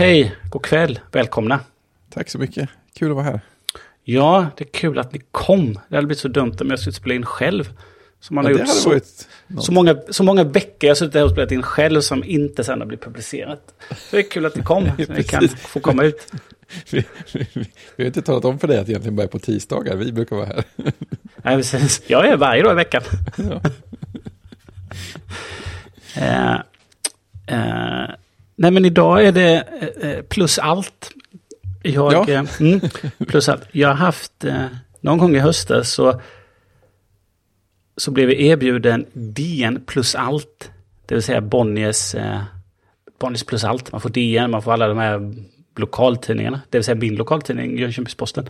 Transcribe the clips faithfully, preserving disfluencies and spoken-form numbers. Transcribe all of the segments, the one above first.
Hej, god kväll, välkomna. Tack så mycket, kul att vara här. Ja, det är kul att ni kom. Det hade blivit så dumt om jag skulle spela in själv. Som man ja, har gjort så, varit så, många, så många veckor jag har suttit här och spelat in själv som inte sedan har blivit publicerat. Så det är kul att ni kom, så ni kan få komma ut. Vi, vi, vi, vi har inte talat om för dig att det egentligen bara är på tisdagar. Vi brukar vara här. Nej, precis. Jag är varje dag i veckan. Ja. eh, eh, nej, men idag är det eh, plus allt. Jag, ja. eh, mm, plus allt. Jag har haft eh, någon gång i hösten så så blev vi erbjuden D N plus allt. Det vill säga Bonniers, eh, Bonniers plus allt. Man får D N, man får alla de här lokaltidningarna. Det vill säga min lokaltidning, Jönköpingsposten.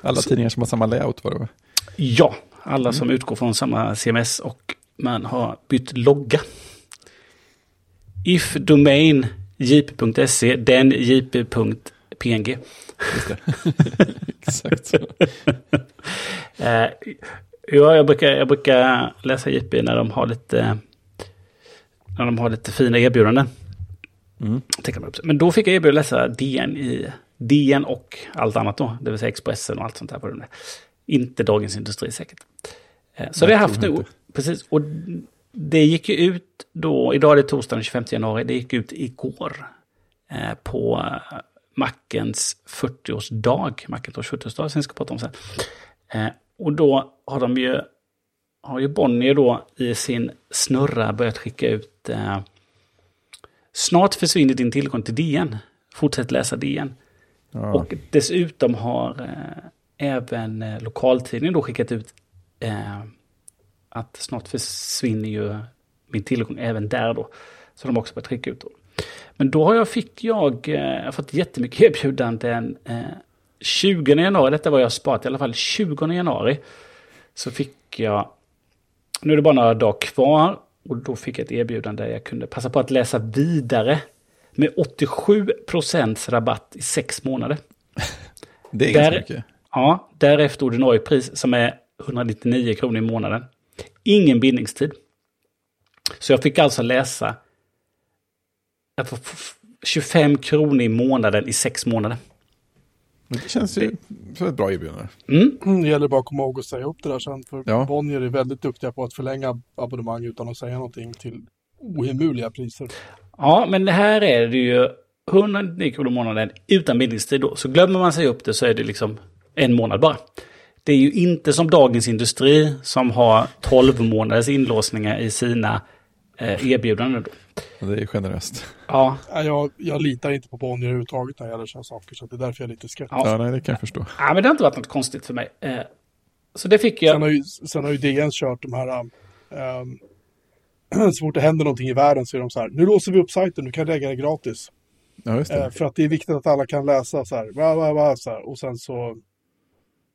Alla så, tidningar som har samma layout, var det? Ja, alla mm. som utgår från samma C M S och man har bytt logga. If domain jp.se, den jp.png. Just det. Exakt så. eh, Ja, jag brukar, jag brukar läsa J P när de har lite när de har lite fina erbjudanden. Mm. Men då fick jag erbjuda läsa D N i D N och allt annat då, det vill säga Expressen och allt sånt där på det. Inte Dagens Industri säkert. Så nej, det har haft nu precis och det gick ju ut då idag är det torsdagen den tjugofemte januari. Det gick ut igår eh, på Macens fyrtioårsdag, Macintosh fyrtioårsdag som jag ska prata om sen. Eh, Och då har de ju, har ju Bonnier då i sin snurra börjat skicka ut eh, snart försvinner din tillgång till D N. Fortsätt läsa D N. Ja. Och dessutom har eh, även eh, lokaltidningen då skickat ut eh, att snart försvinner ju min tillgång även där då. Så de har också börjat skicka ut då. Men då har jag, fick jag, eh, jag har fått jättemycket erbjudanden eh, tjugonde januari, detta var jag sparat i alla fall, tjugonde januari så fick jag, nu är det bara några dagar kvar och då fick jag ett erbjudande där jag kunde passa på att läsa vidare med åttiosju procent rabatt i sex månader. Det är där, ganska mycket. Ja, därefter ordinarie pris som är etthundranittionio kronor i månaden. Ingen bindningstid. Så jag fick alltså läsa tjugofem kronor i månaden i sex månader. Det känns ju som ett bra erbjudande. Mm. Mm, det gäller bara att komma ihåg och säga upp det där sen. För ja. Bonnier är väldigt duktiga på att förlänga abonnemang utan att säga någonting till ohemuliga priser. Ja, men det här är det ju etthundranittionio kronor i månaden utan bindningstid då. Så glömmer man sig upp det så är det liksom en månad bara. Det är ju inte som Dagens Industri som har tolv månaders inlåsningar i sina eh, erbjudanden då. Det är ju generöst. Ja. Jag, jag litar inte på Bonnier överhuvudtaget när det gäller sådana saker, så det är därför jag är lite skeptisk. Ja, nej, det kan jag förstå. Ja, men det har inte varit något konstigt för mig. Eh, så det fick jag. Sen har ju, sen har ju D N kört de här, eh, så fort det händer någonting i världen så är de så här, nu låser vi upp sajten, du kan lägga det gratis. Ja, just det. Eh, för att det är viktigt att alla kan läsa så här, va, va, va, så här. Och sen så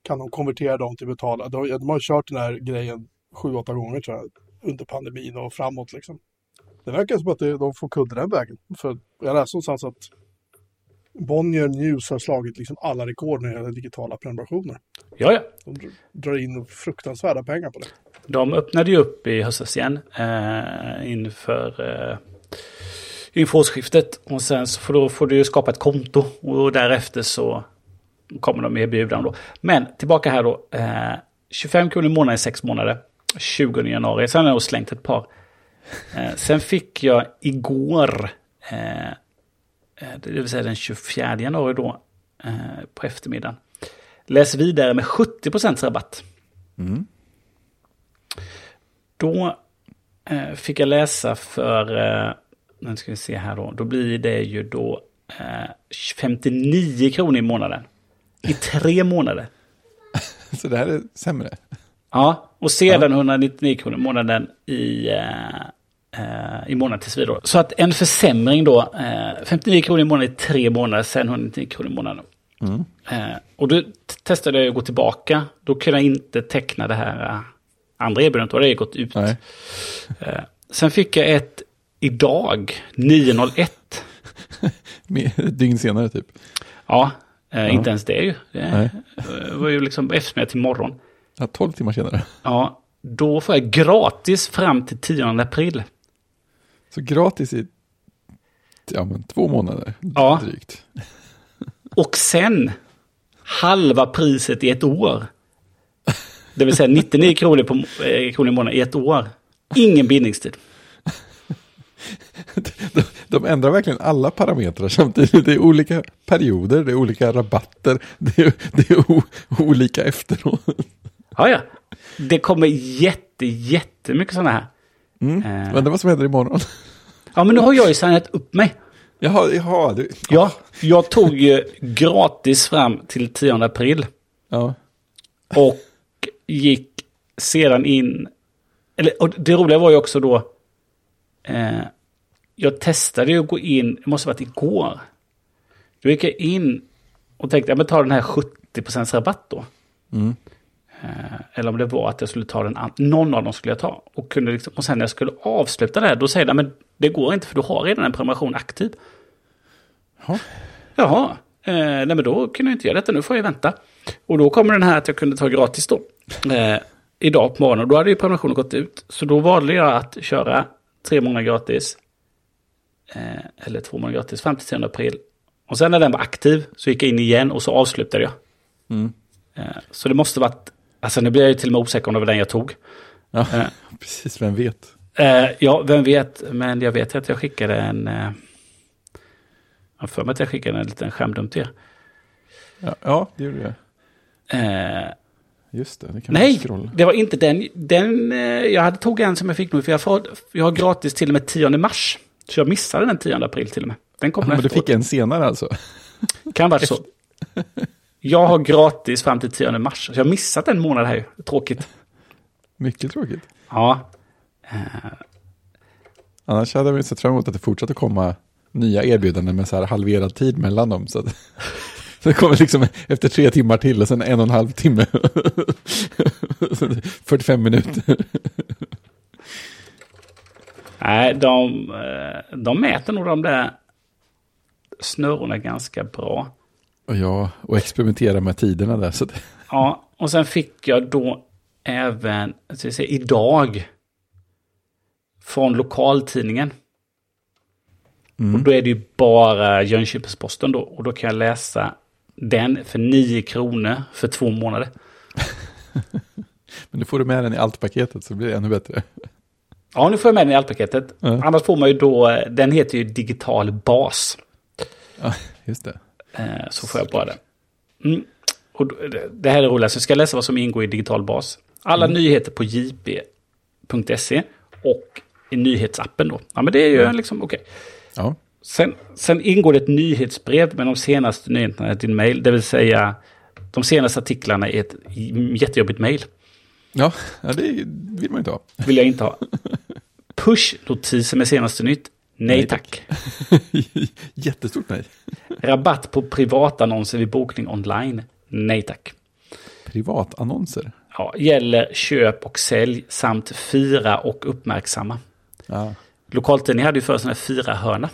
kan de konvertera dem till betala. De, de har kört den här grejen sju, åtta gånger tror jag, under pandemin och framåt liksom. Det verkar som att de får kunder den vägen. För jag läste någonstans att Bonnier News har slagit liksom alla rekord när det gäller digitala prenumerationer. Ja, ja. De drar in fruktansvärda pengar på det. De öppnade ju upp i höstas igen eh, inför, eh, inför årsskiftet. Och sen så får du, får du ju skapa ett konto och därefter så kommer de erbjudan då. Men tillbaka här då. Eh, tjugofem kronor i månaden i sex månader. tjugonde januari. Sen har jag slängt ett par. Eh, sen fick jag igår, eh, det vill säga den tjugofjärde januari då, eh, på eftermiddagen, läs vidare med sjuttio procent rabatt. Mm. Då eh, fick jag läsa för, eh, nu ska vi se här då, då blir det ju då eh, femtionio kronor i månaden. I tre månader. Så det här är sämre. Ja, och sedan ja. etthundranittionio kronor i månaden i, eh, i månaden tills vidare. Så att en försämring då, eh, femtionio kronor i månaden i tre månader, sen etthundranittionio kronor i månaden. Mm. Eh, och då testade jag att gå tillbaka, då kunde jag inte teckna det här eh, andra erbjudandet, då det hade gått ut. Eh, sen fick jag ett idag, nio noll ett. Dygn senare typ. Ja, eh, ja, inte ens det ju. Det eh, var ju liksom eftermiddag till morgon. Ja, tolv timmar senare. Ja, då får jag gratis fram till tionde april. Så gratis i ja, men två månader. Ja. Drygt. Och sen halva priset i ett år. Det vill säga nittionio kronor, på, eh, kronor i månaden i ett år. Ingen bindningstid. De, de ändrar verkligen alla parametrar samtidigt. Det är olika perioder, det är olika rabatter, det är, det är o, olika efteråt. Ja, ja. Det kommer jätte, jättemycket sådana här. Mm. Eh. Men det var som händer imorgon. Ja, men nu har jag ju signat upp mig. Jaha, jaha. Du. Ja, jag tog ju gratis fram till tionde april. Ja. Och gick sedan in... Eller, och det roliga var ju också då... Eh, jag testade ju att gå in... Det måste ha varit igår. Då gick jag in och tänkte... Ja, men ta den här sjuttio procent rabatt då. Mm. Eh, eller om det var att jag skulle ta den... Någon av dem skulle jag ta. Och, kunde liksom, och sen när jag skulle avsluta det här... Då säger jag... Men det går inte för du har redan en prenumeration aktiv. Jaha. Jaha. Eh, nej, men då kunde jag inte göra detta. Nu får jag vänta. Och då kommer den här att jag kunde ta gratis då. Eh, idag på morgonen. Då hade ju prenumerationen gått ut. Så då valde jag att köra tre månader gratis. Eh, eller två månader gratis. Fram till tionde april. Och sen när den var aktiv så gick jag in igen. Och så avslutade jag. Mm. Eh, så det måste varit... Alltså nu blir jag ju till och med osäker om det var den jag tog. Ja, eh, precis. Vem vet? Eh, ja, vem vet. Men jag vet att jag skickade en... Eh, jag för mig att jag skickade en liten skärmdump till er. Ja, ja, det gjorde jag. Eh, Just det, det kan nej, det var inte den. den eh, jag hade tog en som jag fick nu. För jag, får, jag har gratis till och med tionde mars. Så jag missade den tionde april till och med. Den kom ja, men du fick en senare alltså? Kan vara så. Jag har gratis fram till tionde mars. Så jag har missat en månad här. Tråkigt. Mycket tråkigt. Ja. Eh. Annars hade vi sett fram emot att det fortsatte komma nya erbjudanden med så här halverad tid mellan dem. Så att... Så det kommer liksom efter tre timmar till och sen en och en halv timme. fyrtiofem minuter. Nej, de, de mäter nog de där snurrorna ganska bra. Och ja, och experimentera med tiderna där. Så det... Ja, och sen fick jag då även så jag säger, idag från lokaltidningen. Mm. Och då är det ju bara Jönköpingsposten då. Och då kan jag läsa... Den för nio kronor för två månader. Men nu får du med den i allt paketet så blir det ännu bättre. Ja, nu får jag med den i allt paketet. Mm. Annars får man ju då... Den heter ju Digital Bas. Ja, just det. Eh, så får jag bara det. Mm. Och då, det här är roligt. Så jag ska läsa vad som ingår i Digital Bas. Alla mm. nyheter på j p punkt s e och i nyhetsappen då. Ja, men det är ju mm. liksom... Okej. Okay. Ja. Sen, sen ingår det ett nyhetsbrev med de senaste nyheterna i din mejl. Det vill säga de senaste artiklarna i ett jättejobbigt mejl. Ja, det vill man inte ha. Vill jag inte ha. Push-notiser med senaste nytt. Nej, nej tack. tack. Jättestort nej. Rabatt på privatannonser vid bokning online. Nej tack. Privatannonser? Ja, gäller köp och sälj samt fira och uppmärksamma. Ja. Lokaltidningen hade ju förut sådana här fyra hörna.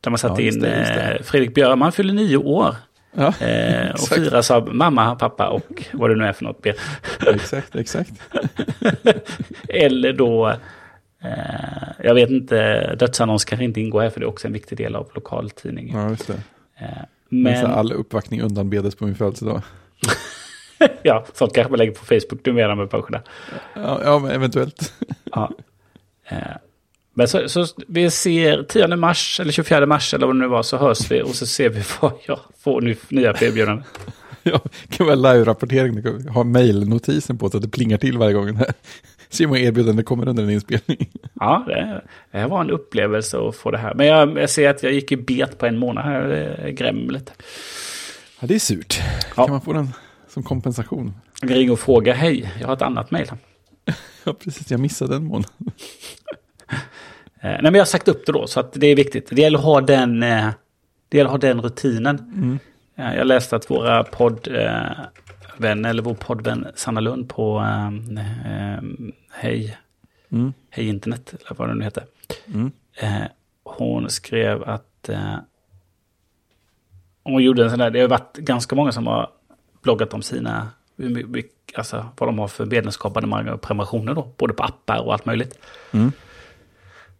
Där man satt ja, in det, det. Fredrik Björman fyller nio år. Ja, eh, och firas av mamma, pappa och vad det nu är för något. Exakt, exakt. Eller då, eh, jag vet inte, dödsannons kanske inte ingår här för det är också en viktig del av lokaltidningen. Ja, just det. Eh, men... All uppvaktning undanbedes på min födelsedag. Ja, sånt kanske man lägger på Facebook numera med pensioner. Ja, ja men eventuellt. Ja, eh, men så, så vi ser tionde mars eller tjugofjärde mars eller vad det nu var så hörs vi och så ser vi vad jag får nu nya erbjudanden. Ja, kan väl live-rapportering ha mejlnotisen på så att det plingar till varje gång. Se hur många erbjudanden kommer under en inspelning. Ja, det, det var en upplevelse att få det här. Men jag, jag ser att jag gick i bet på en månad här, grämligt. Ja, det är surt. Ja. Kan man få den som kompensation? Ring och fråga, hej, jag har ett annat mejl. Ja, precis, jag missade en månad. Nej, men jag har sagt upp det då, så att det är viktigt. Det gäller att ha den, det gäller att ha den rutinen. Mm. Jag läste att våra poddvänner, eller vår poddvän Sanna Lund på eh, Hej, mm. Hej Internet, eller vad det nu heter. Mm. Hon skrev att eh, hon gjorde en sån där, det har varit ganska många som har bloggat om sina, alltså vad de har för medlemskapande och prenumerationer då, både på appar och allt möjligt. Mm.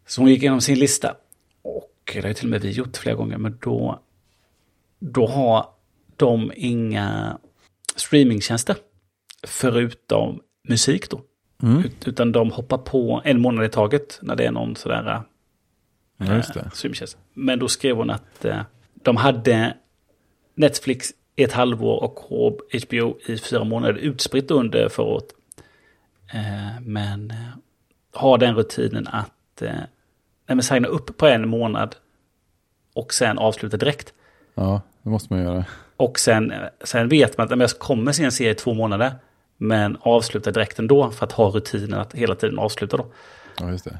Så hon gick igenom sin lista och det har till och med vi gjort flera gånger, men då, då har de inga streamingtjänster förutom musik då. Mm. Ut, utan de hoppar på en månad i taget när det är någon sådär ja, just det. Äh, streamingtjänst. Men då skrev hon att äh, de hade Netflix i ett halvår och H B O i fyra månader utspritt under föråt. Äh, men äh, har den rutinen att äh, nej, men signa upp på en månad och sen avsluta direkt. Ja, det måste man göra. Och sen, sen vet man att men jag kommer se en serie i två månader men avsluta direkt ändå för att ha rutinen att hela tiden avsluta då. Ja, just det.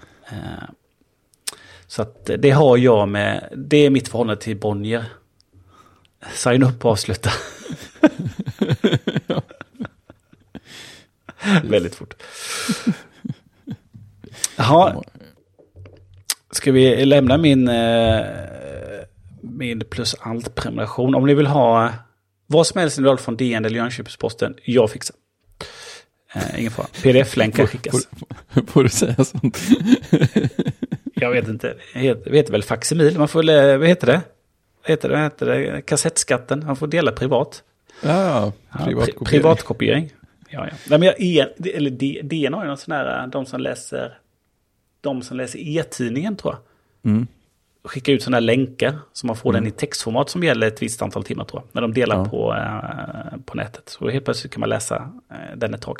Så att det har jag med, det är mitt förhållande till Bonnier. Signa upp och avsluta. Ja. Väldigt fort. Jaha. Ska vi lämna min min plus allt prenumeration. Om ni vill ha vad som helst individuellt från D N eller Jönköpingsposten, jag fixar. Eh, ingen fara. P D F-länkar skickas. Får, får du säga sånt? Jag vet inte. Det heter väl faksimil. Man får väl, vad heter det? Vad heter det? Vad heter det? Kassettskatten. Man får dela privat. Ja, privatkopiering. Ja, pri- privatkopiering. Ja, ja. Nej, men jag är, eller D N har ju någon sån här, de som läser de som läser e-tidningen tror jag. Mm. Skicka ut sådana här länkar så man får mm. den i textformat som gäller ett visst antal timmar tror jag. När de delar ja. på, äh, på nätet. Så helt plötsligt kan man läsa äh, den ett tag.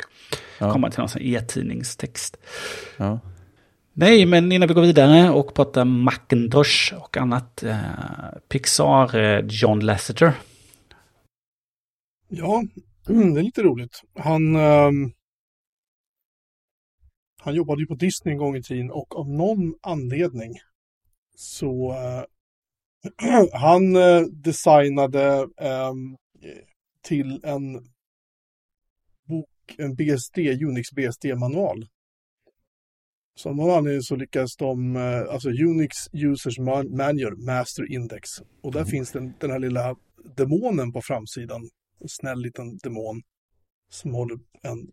Ja. Kommer till någon sån e-tidningstext. Ja. Nej, men innan vi går vidare och pratar Macintosh och annat. Äh, Pixar, äh, John Lasseter. Ja, det är lite roligt. Han... Äh... Han jobbade ju på Disney en gång i tiden och av någon anledning så äh, han äh, designade äh, till en bok, en B S D, Unix B S D-manual. Så av någon anledning så lyckas de, äh, alltså Unix Users Manual Master Index. Och där mm. finns den, den här lilla demonen på framsidan. En snäll liten demon som håller en...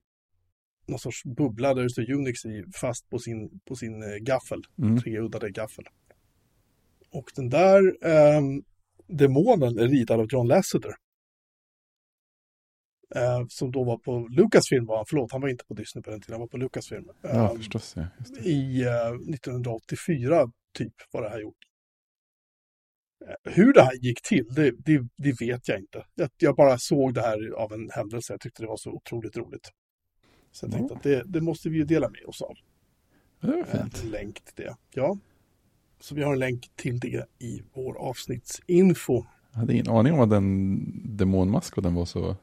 någon sorts bubbla där det står Unix i fast på sin, på sin gaffel. Mm. Treuddade gaffel. Och den där eh, demonen är ritad av John Lasseter. Eh, som då var på Lucasfilm var han. Förlåt, han var inte på Disney på den tiden. Han var på Lucasfilm. Eh, ja, förstås. Ja. Just det. I eh, nittonhundraåttiofyra typ var det här gjort. Eh, hur det här gick till, det, det, det vet jag inte. Jag, jag bara såg det här av en händelse. Jag tyckte det var så otroligt roligt. Så jag tänkte att det, det måste vi ju dela med oss av. Det fint. En länk till det. Ja. Så vi har en länk till det i vår avsnittsinfo. Jag hade ingen aning om att den demonmasken den var så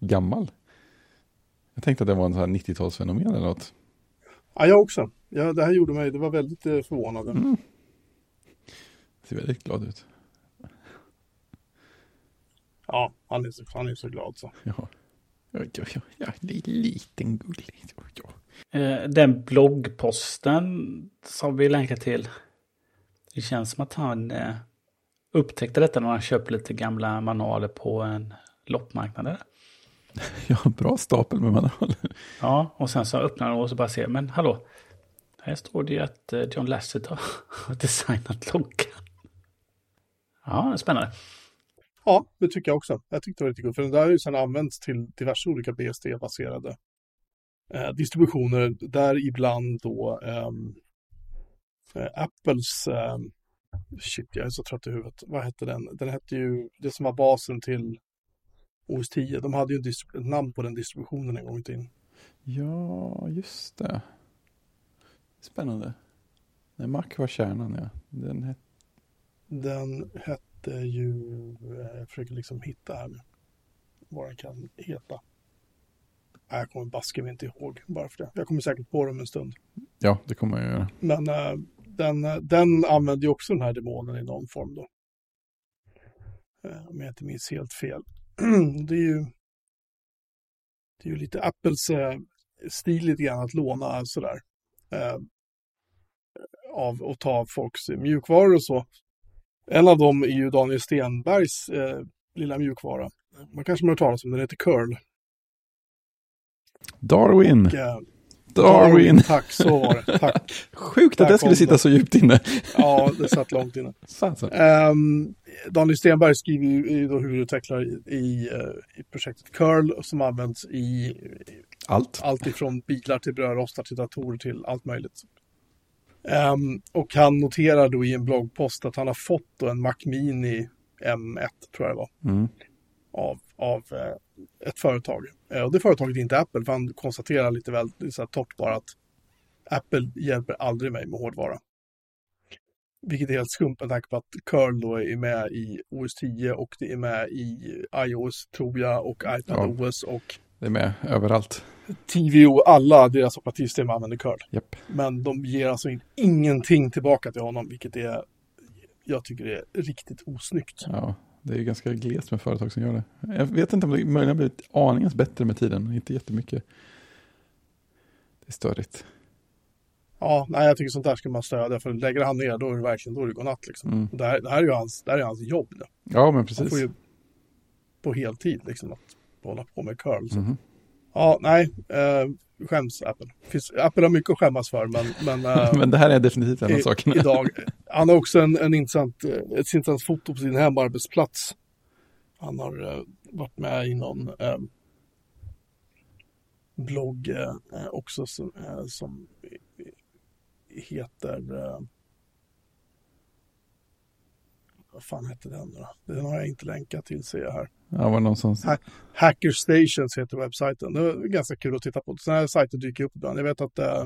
gammal. Jag tänkte att det var en så här nittiotalsfenomen eller något. Ja, jag också. Ja, det här gjorde mig, det var väldigt förvånande. Mm. Det ser väldigt glad ut. Ja, han är så, han är så glad så. Ja. Ja, liten gullig. Den bloggposten som vi länkar till, det känns som att han upptäckte detta när han köpte lite gamla manualer på en loppmarknad. Ja, bra stapel med manualer. Ja, och sen så öppnade han och så bara ser, men hallå, här står det ju att John Lasseter har designat loggan. Ja, spännande. Ja, det tycker jag också. Jag tyckte det var riktigt kul. För den där har ju sedan använts till diverse olika B S D-baserade eh, distributioner. Där ibland då eh, Apples... Eh, shit, jag är så trött i huvudet. Vad hette den? Den hette ju... Det som var basen till O S tio. De hade ju distrib- ett namn på den distributionen en gång i tiden. Ja, just det. Spännande. Nej, Mac var kärnan, ja. Den hette... Den hette... Det är ju, jag försöker liksom hitta här vad den kan heta. Jag kommer baske inte ihåg bara för det. Jag kommer säkert på dem en stund. Ja, det kommer jag göra. Men äh, den, den använde ju också den här demonen i någon form då. Äh, om jag inte minns helt fel. det, är ju, det är ju lite Apples äh, stil lite grann att låna sådär. Äh, av att ta folks mjukvaror och så. En av dem är ju Daniel Stenbergs eh, lilla mjukvara. Man kanske har hört talas om den, heter Curl. Darwin. Och, eh, Darwin. Tack, så var det. Tack. Sjukt att det skulle sitta så djupt inne. Ja, det satt långt inne. Um, Daniel Stenberg skriver ju då huvudutvecklare i, i, i projektet Curl som används i allt. Allt ifrån bilar till brödrostar till datorer till allt möjligt. Um, och han noterar då i en bloggpost att han har fått då en Mac Mini M ett, tror jag det var, mm. av, av eh, ett företag. Eh, och det företaget är inte Apple, för han konstaterar lite väl så här torrt bara att Apple hjälper aldrig mig med hårdvara. Vilket är helt skumt med tanke på att Curl då är med i O S tio och det är med i iOS, tror jag, och iPadOS ja. och... Det är med överallt. tvOS, alla deras operativsystem använder Curl. Yep. Men de ger alltså in ingenting tillbaka till honom, vilket är, jag tycker det är riktigt osnyggt. Ja, det är ju ganska glest med företag som gör det. Jag vet inte om det möjligen har blivit aningens bättre med tiden. Inte jättemycket. Det är störigt. Ja, nej, jag tycker sånt där ska man stödja. För lägger han ner, då är det verkligen då är det godnatt. Liksom. Mm. Det, här, det här är ju hans, det här är hans jobb. Då. Ja, men precis. Han får ju på heltid liksom att hålla på med Curl. Så. Mm. Ja, nej. Eh, skäms Apple. Finns, Apple har mycket att skämmas för, men... Men, eh, men det här är definitivt en av sakerna. Idag, han har också en, en intressant, ett intressant foto på sin hemarbetsplats. Han har eh, varit med i någon eh, blogg eh, också som, eh, som heter... Eh, vad fan heter den då? Den har jag inte länkat till, ser jag här. Ja, var någonstans. Ha- Hacker Stations heter webbsajten. Det är ganska kul att titta på. Sådana här sajter dyker upp ibland. Jag vet att eh,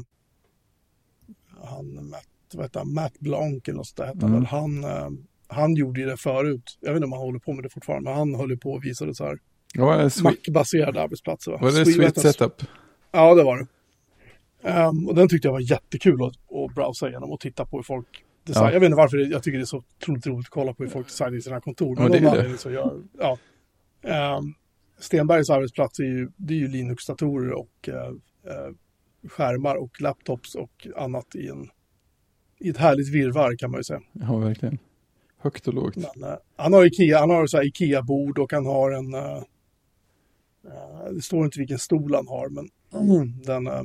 han, Matt, vad heter han? Matt Blanc eller något sådant. Mm. Han, eh, han gjorde ju det förut. Jag vet inte om han håller på med det fortfarande, men han höll på och visade så här. Ja, sw- Mac-baserade arbetsplatser. Va? Var det Sweet Setup? Ja, det var det. Um, och den tyckte jag var jättekul att, att browsa igenom och titta på hur folk... Ja. Jag vet inte varför det, jag tycker det är så otroligt roligt att kolla på hur folk designar i sina kontor. Men ja, det är det. Så gör, ja. Um, Stenbergs arbetsplats är ju, det är ju Linux-datorer och uh, skärmar och laptops och annat i, en, i ett härligt virrvarr kan man ju säga. Ja, verkligen. Högt och lågt. Men, uh, han har Ikea, han har så här Ikea-bord och han har en... Uh, uh, det står inte vilken stol han har, men mm. den... Uh,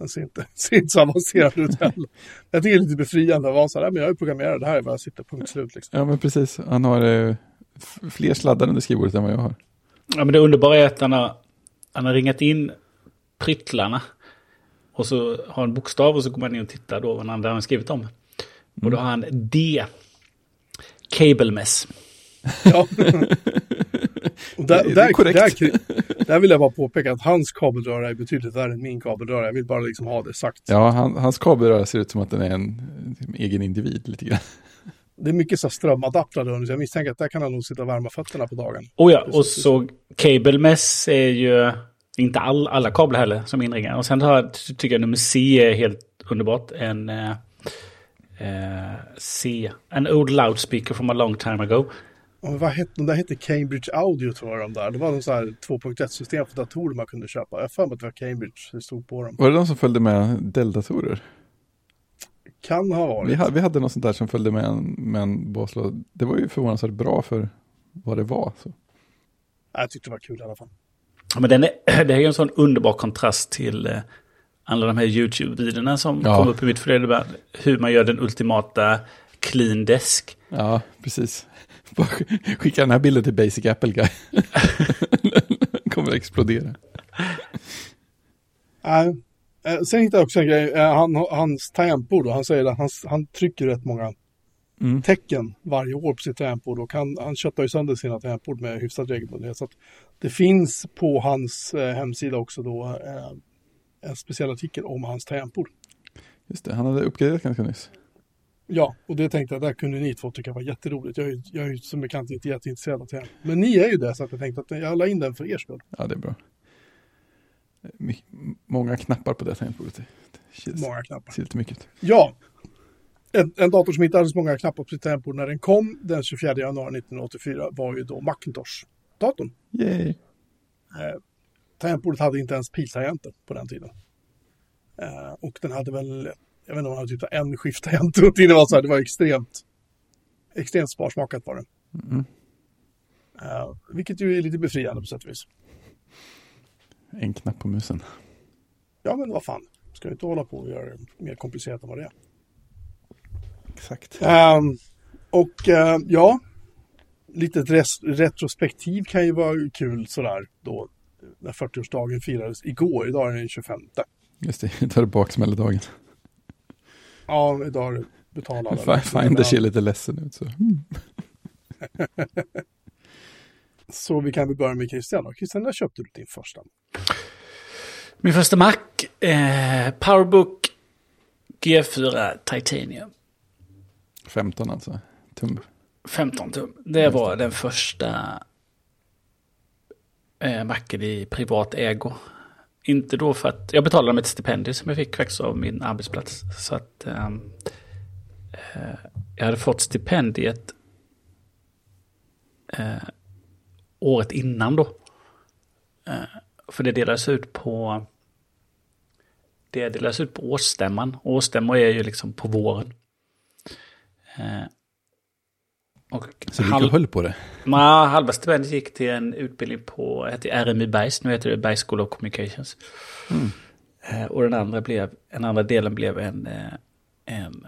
Den ser inte, ser inte så avancerad ut heller. Jag tycker det är lite befriande att vara så här, men jag är programmerare, det här är bara att sitta punkt slut. Liksom. Ja, men precis. Han har eh, fler sladdar under skrivbordet än vad jag har. Ja, men det underbara är att han har, han har ringat in pryttlarna och så har en bokstav och så går man in och tittar då vad han har skrivit om. Och då har han D. Cable mess. Ja. Och där, det är där, korrekt. Där, där vill jag bara påpeka att hans kabelröra är betydligt värre än min kabelröra. Jag vill bara liksom ha det sagt. Ja, han, hans kabelröra ser ut som att den är en, en egen individ lite grann. Det är mycket så här strömadaptrar då. Jag misstänker att där kan han nog sitta varma fötterna på dagen. Oh ja, och så kabelmess är ju inte all, alla kablar heller som inringar. Och sen har, tycker jag nummer C är helt underbart. En eh, C, an old loudspeaker from a long time ago. Och vad hette, de där hette Cambridge Audio tror jag de där. Det var de så här två punkt ett-system för datorer man kunde köpa. Jag har för mig att det var Cambridge som stod på dem. Var det de som följde med Dell-datorer? Kan ha varit. Vi, ha, vi hade något sånt där som följde med en, med en baslåd. Det var ju förvånansvärt bra för vad det var. Så. Jag tyckte det var kul i alla fall. Ja, men den är, det är ju en sån underbar kontrast till alla de här YouTube-videorna som ja. kom upp i mitt flöde. Hur man gör den ultimata clean desk. Ja, precis. Bara skicka den här bilden till Basic Apple Guy. Den kommer att explodera. Äh, sen hittade jag också en grej. Han, hans tangentbord, han säger att han, han trycker rätt många mm. tecken varje år på sitt tangentbord. Och han, han köttar ju sönder sina tangentbord med hyfsad regelbundenhet. Så att det finns på hans eh, hemsida också då eh, en speciell artikel om hans tangentbord. Just det, han hade uppgraderat ganska nyss. Ja, och det tänkte jag, där kunde ni två tycka var jätteroligt. Jag är, jag är som bekant inte jätteintresserad av det här. Men ni är ju det, så att jag tänkte att jag la in den för er skull. Ja, det är bra. Många knappar på det tangentbordet. Många knappar. Ser lite mycket ut. Ja, en, en dator som inte hade så många knappar på sitt tangentbord när den kom den tjugofjärde januari nittonhundraåttiofyra var ju då Macintosh-datorn. Yay! Eh, tangentbordet hade inte ens piltangenter på den tiden. Eh, och den hade väl... Jag vet inte om han hade typ en skifttangent runt inne. Var så här, det var extremt, extremt sparsmakat var det. Mm. Uh, vilket ju är lite befriande på sätt och vis. En knapp på musen. ja men vad fan, ska vi inte hålla på och göra det mer komplicerat än vad det är. Exakt. Um, och uh, ja, lite res- retrospektiv kan ju vara kul sådär då, när fyrtioårsdagen firades igår. Idag är den tjugofemte. Just det, idag är det baksmälledagen. Ja, idag är det betalade. Finder ser lite ledsen ut så. Mm. Så vi kan väl börja med Christian då. Christian, när köpte du din första? Min första Mac, eh, PowerBook G fyra Titanium. femton alltså, tum. femton tum. Det var den första eh, Macen i privat ägo. Inte då för att jag betalade med ett stipendium som jag fick faktiskt av min arbetsplats. Så att eh, jag hade fått stipendiet eh, året innan då. Eh, för det delades ut på det delades ut på årsstämman. Årsstämmor är ju liksom på våren. Eh, och så halv, du höll på det? Ma, halva stipendiet gick till en utbildning på heter R M I Bergs. Nu heter det Bergs School of Communications. Mm. Eh, och den andra, blev, den andra delen blev en en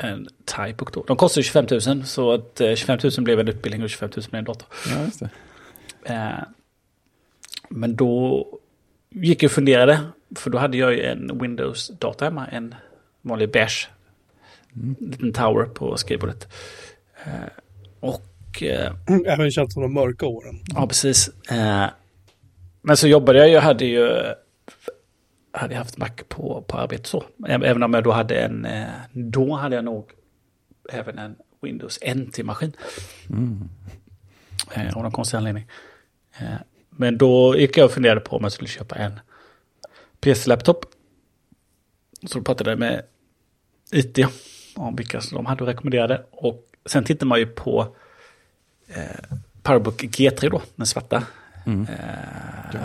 en typebook då. De kostade tjugofem tusen, så att tjugofem tusen blev en utbildning och tjugofem tusen blev en dator. Ja, just det. Eh, men då gick jag och funderade, för då hade jag ju en Windows-dator hemma, en vanlig bash, en liten tower på skrivbordet. Eh, och... Eh, även känns som de mörka åren. Ja, precis. Eh, men så jobbade jag ju, hade ju... hade jag haft Mac på, på arbete så. Även om jag då hade en... Då hade jag nog även en Windows N T-maskin. Mm. Eh, av någon konstig anledning. Eh, men då gick jag och funderade på om jag skulle köpa en P C-laptop. Så då pratade jag med I T om vilka som de hade och rekommenderade. Och sen tittar man ju på eh, PowerBook G tre då, den svarta. Mm. Eh, ja.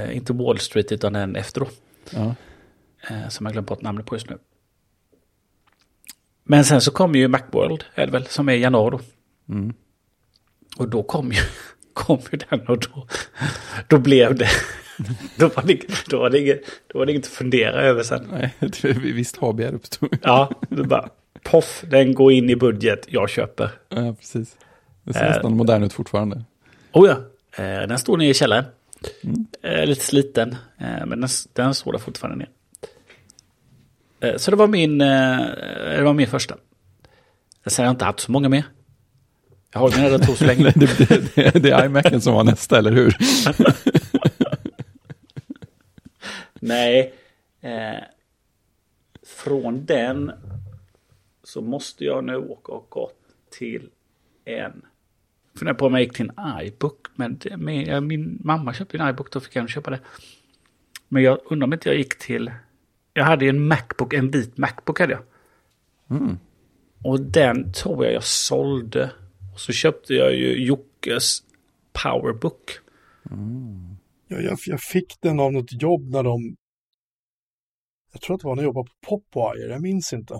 Eh, inte Wall Street utan den efter då. Ja. Eh, som jag glömt bort namnet på just nu. Men sen så kom ju Macworld, är det väl, som är i januari då. Mm. Och då kom ju, kom ju den och då, då blev det... då var det, då var det, inget, då var det inget att fundera över sen. Nej, visst har vi här uppstod. Ja, då bara poff, den går in i budget, jag köper. Ja, precis. Det ser eh, nästan modern ut fortfarande. Oh ja, eh, den står nere i källaren. Mm. Eh, lite sliten, eh, men den, den står där fortfarande ner. Eh, så det var min eh, det var min första. Sen har jag inte haft så många mer. Jag har mina dator så länge. det, det, det, det är iMacen som var nästa, eller hur? Nej. Eh, från den så måste jag nu åka och gå till en... För när jag på mig gick till en iBook, men det, min, min mamma köpte en iBook, då fick jag köpa det. Men jag undrar om inte jag gick till... Jag hade ju en MacBook, en bit MacBook hade jag. Mm. Och den tror jag jag sålde. Och så köpte jag ju Jockes PowerBook. Mm. Ja, jag, jag fick den av något jobb när de... Jag tror att det var när jag jobbade på Popwire, jag minns inte.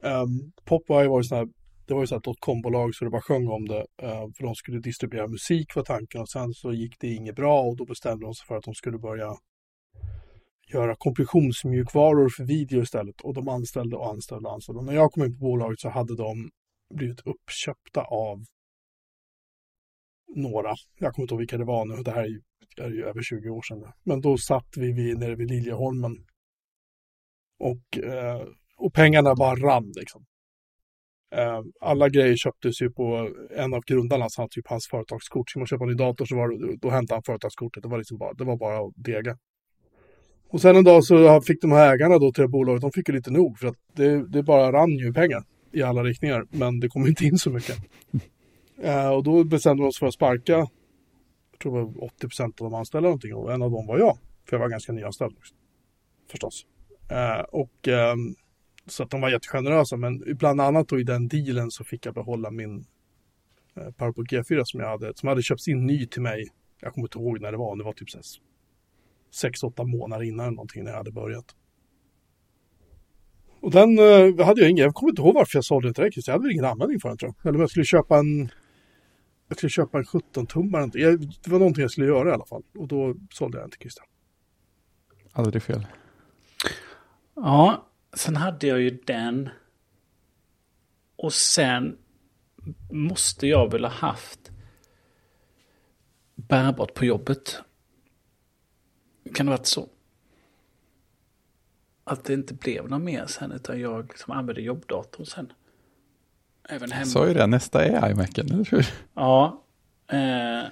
Um, Popwire var ju sån här... Det var ju så ett dotcom-bolag så det bara sjöng om det. För de skulle distribuera musik var tanken. Och sen så gick det inget bra och då bestämde de sig för att de skulle börja göra kompressionsmjukvaror för video istället. Och de anställde och anställde och anställde. Och när jag kom in på bolaget så hade de blivit uppköpta av några. Jag kommer inte ihåg vilka det var nu. Det här är ju, är ju över tjugo år sedan. Men då satt vi vid, nere vid Liljeholmen. Och, och pengarna bara rann liksom. Alla grejer köptes ju på en av grundarna, så han typ hans företagskort. Så man köpte en ny dator så var det, då hämtade han företagskortet. Det var, liksom bara, det var bara dega. Och sen en dag så fick de här ägarna då till bolaget, de fick ju lite nog. För att det, det bara rann ju pengar i alla riktningar. Men det kom inte in så mycket. uh, och då bestämde de oss för att sparka, jag tror det var åttio procent av de anställda någonting. Och en av dem var jag. För jag var ganska nyanställd också. Förstås. Uh, och... Um, Så att de var jättegenerösa, men bland annat då i den dealen så fick jag behålla min eh, PowerBook G fyra som jag hade, som hade köpts in ny till mig. Jag kommer inte ihåg när det var, det var typ sex åtta månader innan någonting när jag hade börjat. Och den eh, hade jag ingen, jag kommer inte ihåg varför jag sålde den direkt, så jag hade väl ingen användning för den tror jag. Eller om jag skulle köpa en, jag skulle köpa en sjutton-tummare, det var någonting jag skulle göra i alla fall. Och då sålde jag den till Christian. Aldrig fel. Ja, sen hade jag ju den. Och sen måste jag väl ha haft bärbart på jobbet. Kan det ha varit så? Att det inte blev något mer sen, utan jag liksom använde jobbdatorn sen. Även hemma. Så är det, nästa är iMacen, eller hur? Ja. Eh,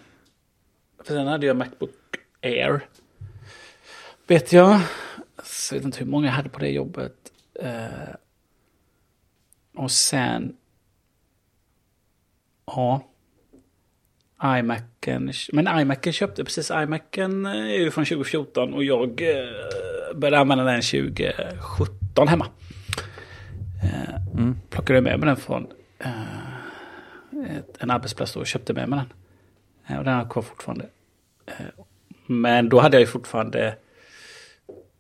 för sen hade jag MacBook Air. Vet jag. Så vet inte hur många jag hade på det jobbet. Eh, och sen... Ja. iMacen... Men iMacen köpte precis. iMacen är ju från tjugo fjorton och jag... Eh, började använda den tjugo sjutton hemma. Eh, mm. Plockade med mig den från eh, ett, en arbetsplats och köpte med mig den. Eh, och den har kvar fortfarande. Eh, men då hade jag ju fortfarande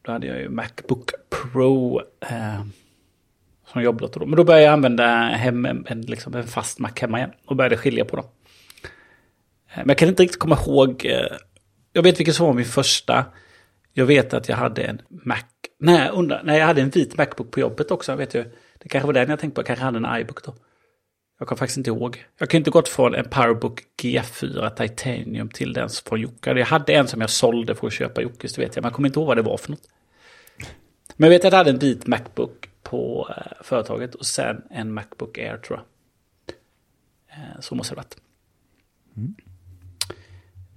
då hade jag ju MacBook Pro eh, som jobbdator då. Men då började jag använda hem, en, en, liksom en fast Mac hemma igen och började skilja på dem. Eh, men jag kan inte riktigt komma ihåg. Eh, jag vet vilken som var min första. Jag vet att jag hade en Mac... Nej, undrar, nej, jag hade en vit MacBook på jobbet också. Vet du, det kanske var den jag tänkte på. Jag kanske hade en iBook då. Jag kan faktiskt inte ihåg. Jag kan inte gått från en PowerBook G fyra Titanium till den från Jocka. Jag hade en som jag sålde för att köpa Jockes, vet jag. Man kommer inte ihåg vad det var för något. Men jag vet att jag hade en vit MacBook på eh, företaget. Och sen en MacBook Air, tror jag. Eh, så måste det ha varit. Mm.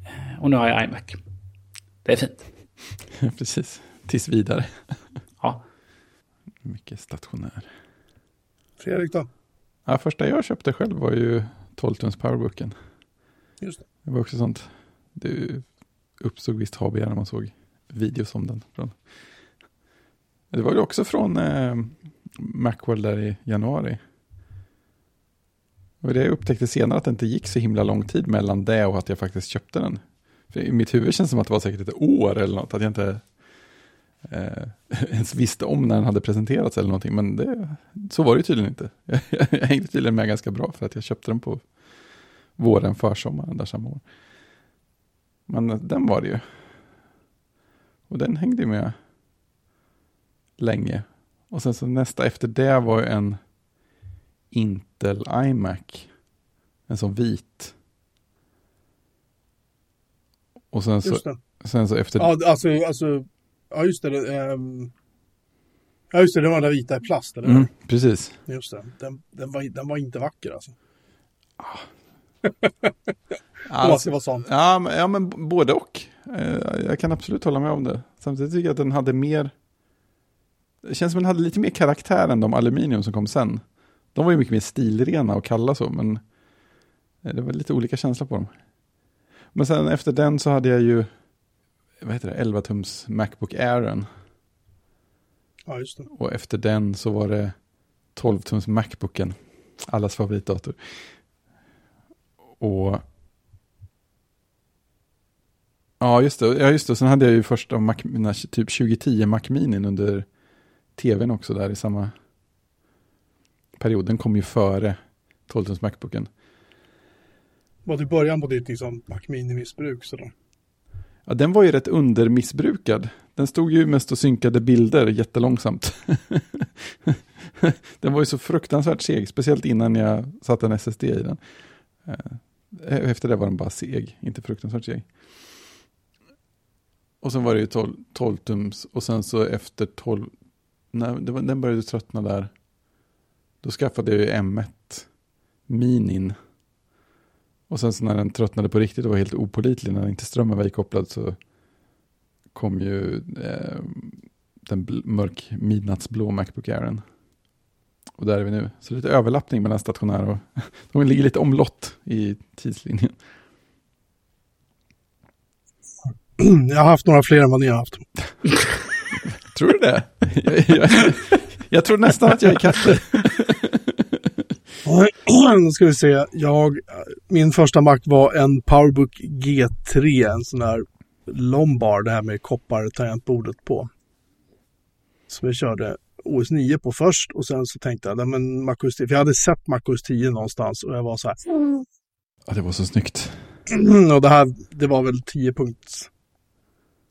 Eh, och nu har jag iMac. Det är fint. Precis, tills vidare. Ja. Mycket stationär. Fredrik då? Ja, första jag köpte själv var ju tolv tums PowerBooken. Just det. Det var också sånt. Det uppstod visst hobby när man såg videos om den. Det var ju också från eh, Macworld där i januari. Och det jag upptäckte senare att det inte gick så himla lång tid mellan det och att jag faktiskt köpte den. I mitt huvud känns det som att det var säkert ett år eller något. Att jag inte eh, ens visste om när den hade presenterats eller någonting. Men det, så var det ju tydligen inte. Jag, jag, jag hängde tydligen med ganska bra för att jag köpte den på våren, försommaren där samma år. Men den var det ju. Och den hängde ju med länge. Och sen så nästa efter det var ju en Intel iMac. En sån vit... Och sen så, sen så efter... Ja, alltså, alltså, ja just det. Um, ja, just det. Den var där vita i plast, eller? Mm, precis. Just det. Den, den, var, den var inte vacker, alltså. Ah. alltså var sånt. Ja, men, ja, men både och. Eh, jag kan absolut hålla med om det. Samtidigt tycker jag att den hade mer... Det känns som den hade lite mer karaktär än de aluminium som kom sen. De var ju mycket mer stilrena och kalla så, men det var lite olika känslor på dem. Men sen efter den så hade jag ju vad heter det, elva tums MacBook Airen. Ja, just det. Och efter den så var det tolv tums MacBooken. Allas favoritdator. Och ja, just det. Ja, just det. Sen hade jag ju första Mac, mina, typ tjugo tio Mac Mini under tvn också där i samma period. Den kom ju före tolv tums MacBooken. Var det början på ditt liksom Mac Mini-missbruk? Sådär. Ja, den var ju rätt undermissbrukad. Den stod ju mest och synkade bilder jättelångsamt. Den var ju så fruktansvärt seg, speciellt innan jag satte en S S D i den. Efter det var den bara seg, inte fruktansvärt seg. Och sen var det ju tolv tums och sen så efter tolv... Nej, det var, den började tröttna där. Då skaffade jag ju M ett Minin. Och sen så när den tröttnade på riktigt och var helt opålitlig, när inte strömmen var ikopplad, så kom ju eh, den bl- mörk midnattsblå MacBook Airen. Och där är vi nu. Så lite överlappning mellan stationär och... De ligger lite omlott i tidslinjen. Jag har haft några fler än vad ni har haft. Tror du det? Jag, jag, jag tror nästan att jag är katten. Då ska vi se. Jag, min första Mac var en PowerBook G tre, en sån här Lombard, det här med koppartangentbordet på. Så vi körde O S nio på först och sen så tänkte jag, nej, men Mac O S tio, för jag hade sett Mac O S tio någonstans och jag var så här. Ja, det var så snyggt. Och det här, det var väl tio punkt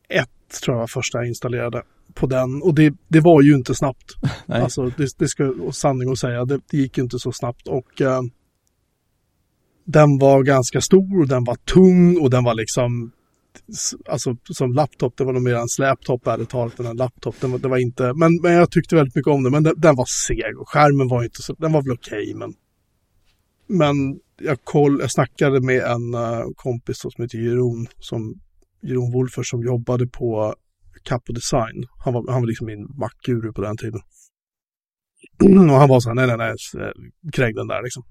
ett tror jag första jag installerade på den. Och det, det var ju inte snabbt. Nej. Alltså, det, det ska sanning att säga, det, det gick inte så snabbt. Och eh, den var ganska stor och den var tung och den var liksom, alltså som laptop, det var nog mer en släptop ärligt talat än en laptop. Den var, det var inte, men, men jag tyckte väldigt mycket om den. Men den, den var seg och skärmen var inte så, den var väl okej, men men jag, koll, jag snackade med en uh, kompis som heter Jeroen, som Jeroen Wolfer, som jobbade på Capo Design. Han var, han var liksom min Mac-guru på den tiden. Och han var så här, nej, nej, nej, kräng den där liksom.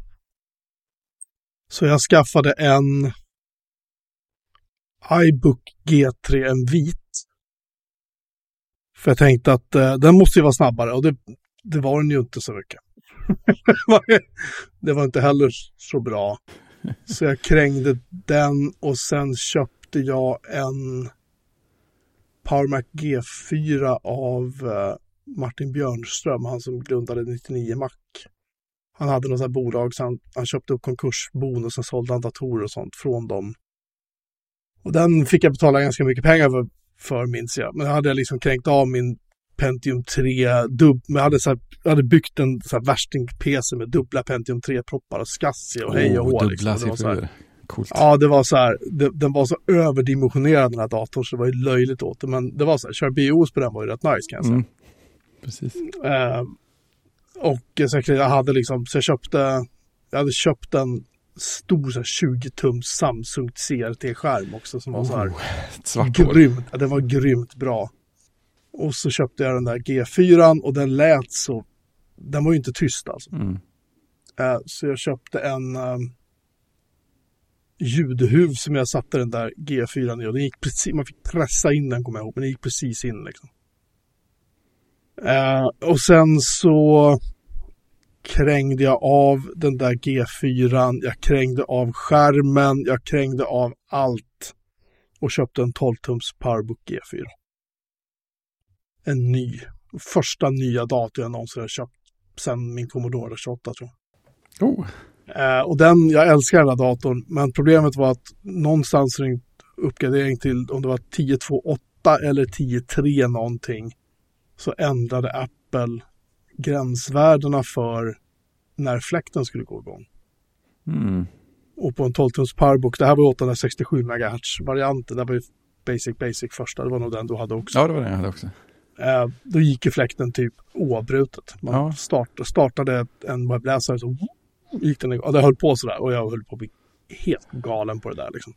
Så jag skaffade en iBook G tre, en vit. För jag tänkte att uh, den måste ju vara snabbare, och det, det var den ju inte så mycket. Det var inte heller så bra. Så jag krängde den, och sen köpte jag en Power Mac G fyra av Martin Björnström, han som grundade nittionio Mac. Han hade något sånt här bolag, så han, han köpte upp konkursbon och sen sålde han datorer och sånt från dem. Och den fick jag betala ganska mycket pengar för, för minns jag. Men jag hade liksom kränkt av min Pentium tre dubb, men jag hade, så här, jag hade byggt en så här värsting P C med dubbla Pentium tre-proppar och skassi och hej och hå. Oh, liksom. Det var så här, coolt. Ja, det var så här, det, den var så överdimensionerad den här datorn, så det var ju löjligt åt det, men det var så här, kör B I O S på den var ju rätt nice kan jag säga. Mm. Precis. Eh, och så jag hade liksom, så jag köpte, jag hade köpt en stor så här tjugo tums Samsung C R T-skärm också, som var oh, så här svart grymt, ja, den var grymt bra. Och så köpte jag den där G fyran och den lät så... Den var ju inte tyst alltså. Mm. Uh, så jag köpte en um, ljudhuv som jag satte den där G fyran i. Och den gick precis, man fick pressa in den, kommer jag ihåg. Men den gick precis in liksom. Uh, och sen så krängde jag av den där G fyran. Jag krängde av skärmen. Jag krängde av allt. Och köpte en tolv tums PowerBook G fyra. En ny. Första nya dator jag någonsin har köpt sen min Commodore tjugoåtta, tror jag. Oh. Eh, och den, jag älskar den här datorn, men problemet var att någonstans ringt uppgradering till, om det var tio två åtta eller tio tre någonting, så ändrade Apple gränsvärdena för när fläkten skulle gå igång. Mm. Och på en tolv tums PowerBook, det här var åttahundrasextiosju megahertz-varianten, det var ju basic, basic första, det var nog den du hade också. Ja, det var den jag hade också. Uh, då gick ju fläkten typ oavbrutet. Man ja. start, startade en webbläsare så gick den igång. Och det höll på sådär. Och jag höll på att bli helt galen på det där liksom.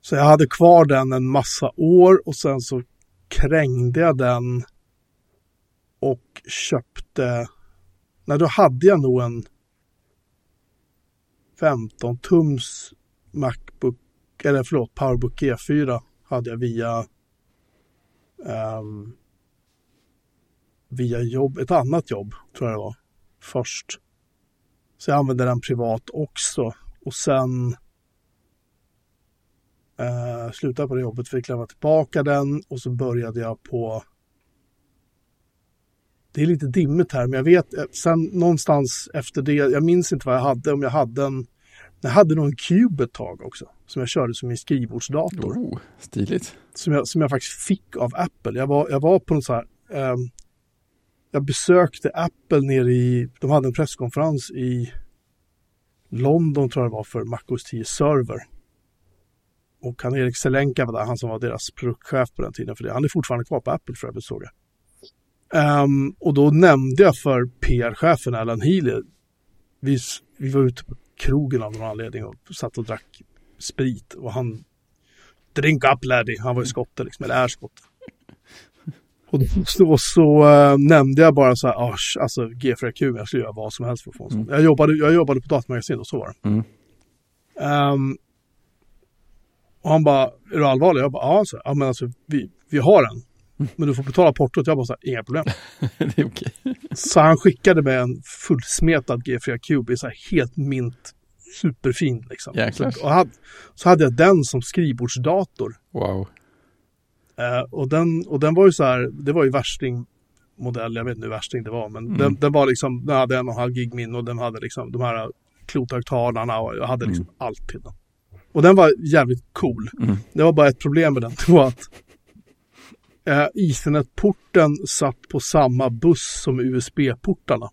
Så jag hade kvar den en massa år. Och sen så krängde jag den. Och köpte... Nej, då hade jag nog en femton tums MacBook... Eller förlåt, PowerBook G fyra hade jag via... Um, via jobb, ett annat jobb tror jag det var först, så jag använde den privat också, och sen uh, slutade på det jobbet, fick lämna tillbaka den, och så började jag på, det är lite dimmigt här, men jag vet sen någonstans efter det, jag minns inte vad jag hade, om jag hade en jag hade nog en Cube ett tag också, som jag körde som min skrivbordsdator. Oh, stiligt. Som jag, som jag faktiskt fick av Apple. Jag var, jag var på något så här... Eh, jag besökte Apple nere i... De hade en presskonferens i London, tror jag det var, för Mac O S tio Server. Och han Erik Selenka var där, han som var deras produktchef på den tiden för det. Han är fortfarande kvar på Apple, för jag såg det. Eh, och då nämnde jag för P R-chefen, Alan Healy. Vi, vi var ute på krogen av någon anledning och satt och drack sprit, och han drink up laddie, han var ju skotte liksom, eller är skotte, och så, så äh, nämnde jag bara så här, alltså G fyra Q, jag skulle göra vad som helst för att få en sån. Mm. jag, jobbade, jag jobbade på datamagasin och så var det. Mm. um, och han bara, är du allvarlig? Jag bara, ja, så här, ja men alltså vi, vi har den, men du får betala portot. Jag bara så här, inga problem. Det är okej. Så han skickade med en fullsmetad G fyra Q i så här helt mint, superfin liksom. Jäklar. Så, och hade, så hade jag den som skrivbordsdator. Wow. Eh, och, den, och den var ju så här, det var ju värstingmodell, jag vet inte hur värsting det var, men mm. den, den var liksom, den hade en och en halv gig min, och den hade liksom de här klothögtalarna, och jag hade liksom mm. allt till den. Och den var jävligt cool. Mm. Det var bara ett problem med den. Det var att eh, Ethernet-porten satt på samma buss som U S B-portarna.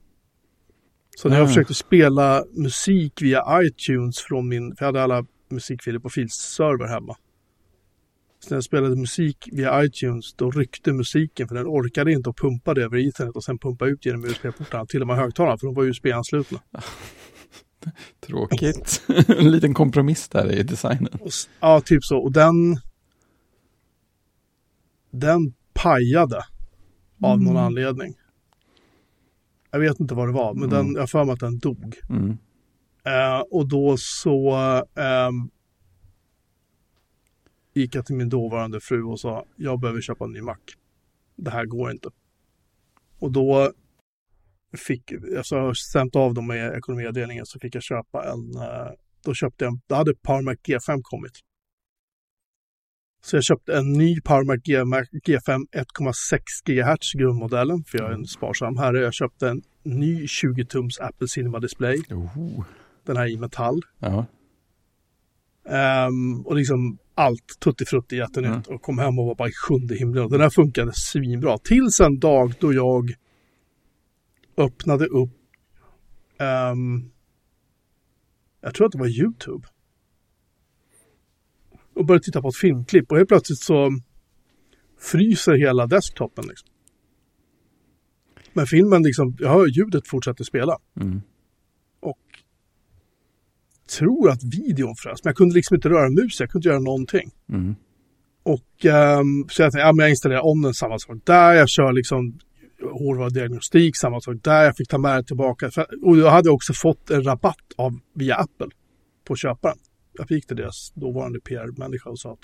Så när jag mm. försökte spela musik via iTunes från min... För jag hade alla musikfiler på filserver hemma. Så när jag spelade musik via iTunes, då ryckte musiken. För den orkade inte att pumpa det över Ethernet och sen pumpa ut genom U S B-portarna. Till och med högtalarna, för de var U S B-anslutna. Tråkigt. En liten kompromiss där i designen. Och, ja, typ så. Och den den pajade av mm. någon anledning. Jag vet inte vad det var, men mm. den, jag för mig att den dog. Mm. Eh, och då så eh, gick jag till min dåvarande fru och sa, jag behöver köpa en ny Mac. Det här går inte. Och då fick, alltså jag har stämt av dem med ekonomiavdelningen, så fick jag köpa en, då köpte jag en, då hade Power Mac G fem kommit. Så jag köpte en ny Power Mac G fem ett komma sex gigahertz grundmodellen, för jag är en sparsam herre. Jag köpte en ny tjugo tums Apple Cinema Display. Oho. Den här i metall. Ja. Um, och liksom allt tuttifrutti jättenytt mm. och kom hem och var bara i sjunde himlen. Den här funkade svinbra. Tills en dag då jag öppnade upp um, jag tror att det var YouTube och började titta på ett filmklipp och helt plötsligt så fryser hela desktopen liksom. Men filmen liksom, jag hör ljudet fortsätter spela mm. och tror att videon frös, men jag kunde liksom inte röra mus, jag kunde inte göra någonting mm. och um, så jag tänkte, ja, men jag installerar om den, samma sak där, jag kör liksom hårdvarudiagnostik, samma sak där, jag fick ta med det tillbaka. Och jag hade också fått en rabatt av, via Apple på köparen. Jag fick till deras dåvarande P R-människa och sa att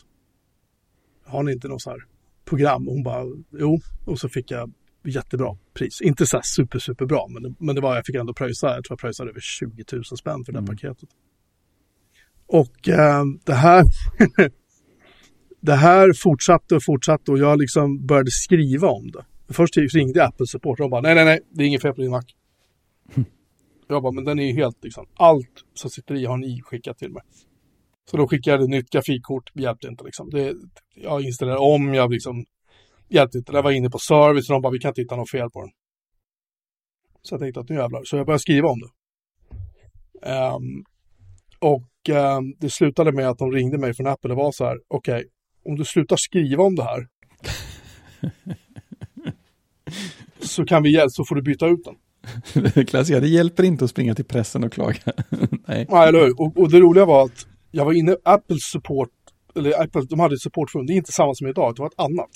har ni inte något så här program? Och hon bara, jo. Och så fick jag jättebra pris. Inte så här super, super bra, men det, men det var, jag fick ändå pröjsa, jag tror jag pröjsade över tjugo tusen spänn för det här mm. paketet. Och äh, det här det här fortsatte och fortsatte och jag liksom började skriva om det. Först ringde Apple Support och de bara, nej, nej, nej, det är inget fel på din Mac. Mm. Jag bara, men den är ju helt, liksom, allt som sitter i har ni skickat till mig. Så då skickade jag ett nytt grafikkort, hjälpte inte liksom. Det, jag installerade om, jag liksom hjälpte inte. Jag var inne på service och de bara, vi kan inte hitta något fel på den. Så jag tänkte att nu jävlar, så jag började skriva om det. Um, och um, det slutade med att de ringde mig från Apple och var så här, okej, okay, om du slutar skriva om det här så kan vi hjälpa, så får du byta ut den. Klassiska, det hjälper inte att springa till pressen och klaga. Nej. Nej, eller hur? Och, och det roliga var att jag var inne, Apples support, eller Apple, de hade ett supportfund, det är inte samma som idag, det var ett annat.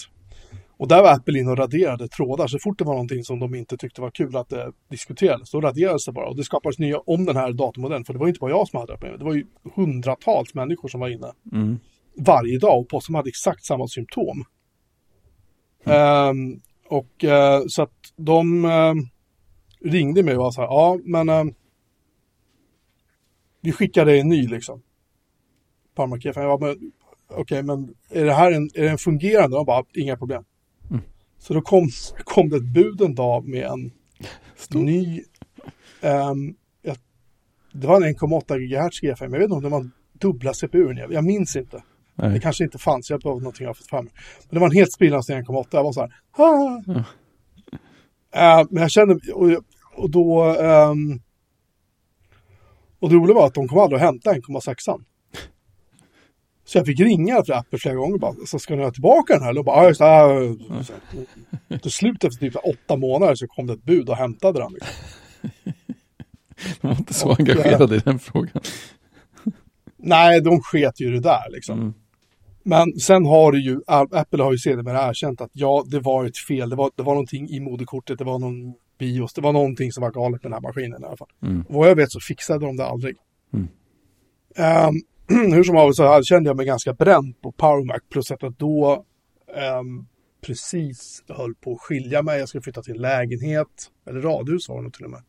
Och där var Apple in och raderade trådar, så fort det var någonting som de inte tyckte var kul att eh, diskuterades, så raderades det bara. Och det skapades nya om den här datamodellen, för det var inte bara jag som hade det med, det var ju hundratals människor som var inne mm. varje dag och på som hade exakt samma symptom. Mm. Ehm, Och eh, så att de eh, ringde mig och var så här, ja men eh, vi skickar dig en ny liksom. Parmark, ja, men okej, okay, men är det här en, är det en fungerande? Och bara, inga problem. Mm. Så då kom, kom det ett bud en dag med en Stor. ny, eh, ett, det var en ett komma åtta gigahertz G fem, jag vet inte om det var dubbla C P U-en, jag, jag minns inte. Nej. Det kanske inte fanns, jag behövde någonting jag har fått fram. Men det var en helt sprillans ett komma åtta, jag var så här, ha! Mm. Uh, men jag kände, och, och då, um, och det roliga var att de kom aldrig att hämta ett komma sex. Så jag fick ringa för Apple flera gånger, bara, så ska ni ha tillbaka den här? Och bara, just, ah. mm. och till slut efter typ åtta månader så kom det ett bud och hämtade den. Liksom. De var inte så och, engagerade i den frågan. Nej, de sket ju det där liksom. Mm. Men sen har det ju, Apple har ju sedermera erkänt att ja, det var ett fel. Det var, det var någonting i moderkortet, det var någon BIOS, det var någonting som var galet med den här maskinen i alla fall. Mm. Vad jag vet så fixade de det aldrig. Mm. Um, hur som helst så kände jag mig ganska bränd på Power Mac, plus att jag då um, precis höll på att skilja mig. Jag skulle flytta till en lägenhet, eller radhus var det nog till och med.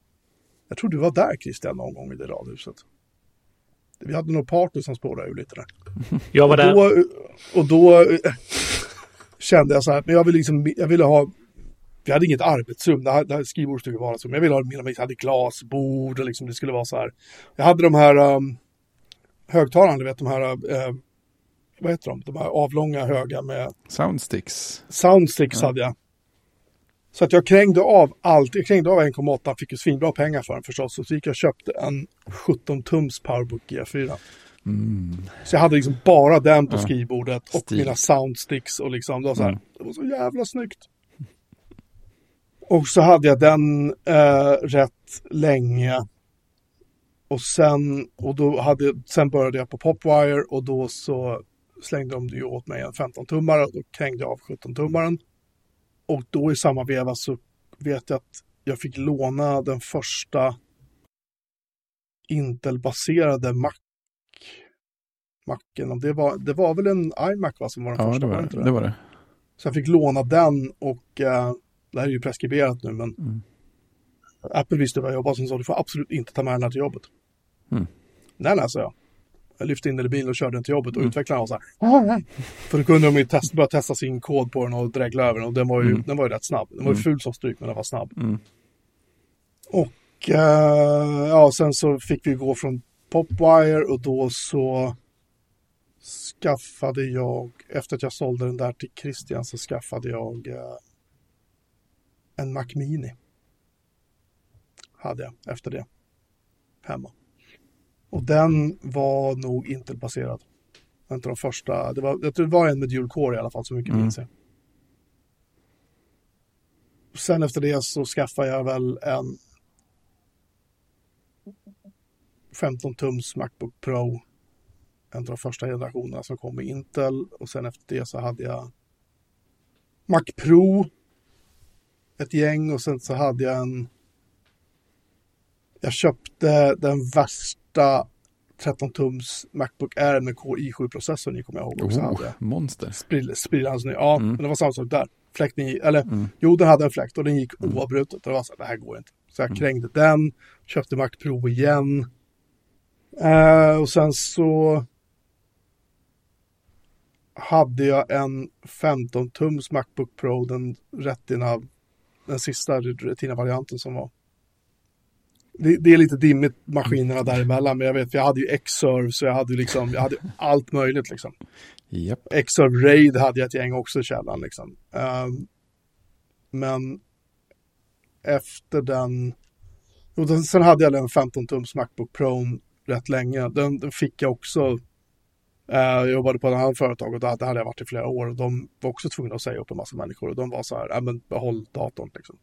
Jag tror du var där, Christian, någon gång i det radhuset. Vi hade nog partner som spårade ur lite där. Jag var där. Och då, och då kände jag så här, men jag ville, liksom, jag ville ha, vi hade inget arbetsrum, det här, det här skrivbordsstugan var alltså, men jag ville ha, jag hade glasbord och liksom, det skulle vara så här. Jag hade de här um, högtalarna, du vet de här, eh, vad heter de? De här avlånga höga med... Soundsticks. Soundsticks ja. Hade jag. Så att jag krängde av allt. Jag krängde av en komma åtta, fick ju svinbra pengar för den förstås. Och så gick jag och köpte en sjutton tums PowerBook G fyra. Mm. Så jag hade liksom bara den på ja. skrivbordet och Stil. mina soundsticks och liksom det var så här, mm. det var så jävla snyggt. Och så hade jag den eh, rätt länge. Och sen och då hade sen började jag på Popwire och då så slängde de ju åt mig en femton tummare och då krängde jag av sjutton tummaren. Och då i samma veva så vet jag att jag fick låna den första Intel-baserade Mac. Macen. Det var, det var väl en iMac va, som var den ja, första? Ja, det, det. det var det. Så jag fick låna den och eh, det här är ju preskriberat nu, men mm. Apple visste vad jag jobbade som sa, du får absolut inte ta med den här till jobbet. Mm. Nej, nej, sa jag. Jag lyfte in den i bilen och körde den till jobbet och mm. utvecklaren var så här. Mm. För då kunde de ju testa, börja testa sin kod på den och drägla över den och den var ju, mm. den var ju rätt snabb. Den var ju ful som stryk, men den var snabb. Mm. Och eh, ja, sen så fick vi gå från Popwire och då så skaffade jag, efter att jag sålde den där till Christian så skaffade jag eh, en Mac Mini. Hade jag efter det. Hemma. Och den var nog Intel-baserad. Inte de första, det var, jag tror det var en med dual core i alla fall, så mycket mm. minns jag. Och sen efter det så skaffade jag väl en femton tums MacBook Pro. En av de första generationerna som kom med Intel. Och sen efter det så hade jag Mac Pro. Ett gäng. Och sen så hade jag en... Jag köpte den värsta tretton tums MacBook Air med K I sju-processorn. Kommer jag ihåg också. Oh, hade. Monster. Sprilans ny. Ja, mm. men det var samma sak där. Fläkten i... Eller, mm. jo, den hade en fläkt och den gick mm. oavbrutet. Det var så här, det här går inte. Så jag mm. krängde den. Köpte Mac Pro igen. Eh, och sen så... hade jag en femton tums MacBook Pro, den retina, den sista retina-varianten som var. Det, det är lite dimmigt maskinerna däremellan, men jag vet, för jag hade ju Xserve, så jag hade ju liksom, jag hade allt möjligt liksom. Yep. Xserve Raid hade jag ett gäng också i källan liksom. Um, men efter den, och den, sen hade jag den femton tums MacBook Pro rätt länge. Den, den fick jag också. Jag jobbade på ett annat företag och det hade jag varit i flera år och de var också tvungna att säga upp en massa människor och de var så här, ja men behåll datorn liksom.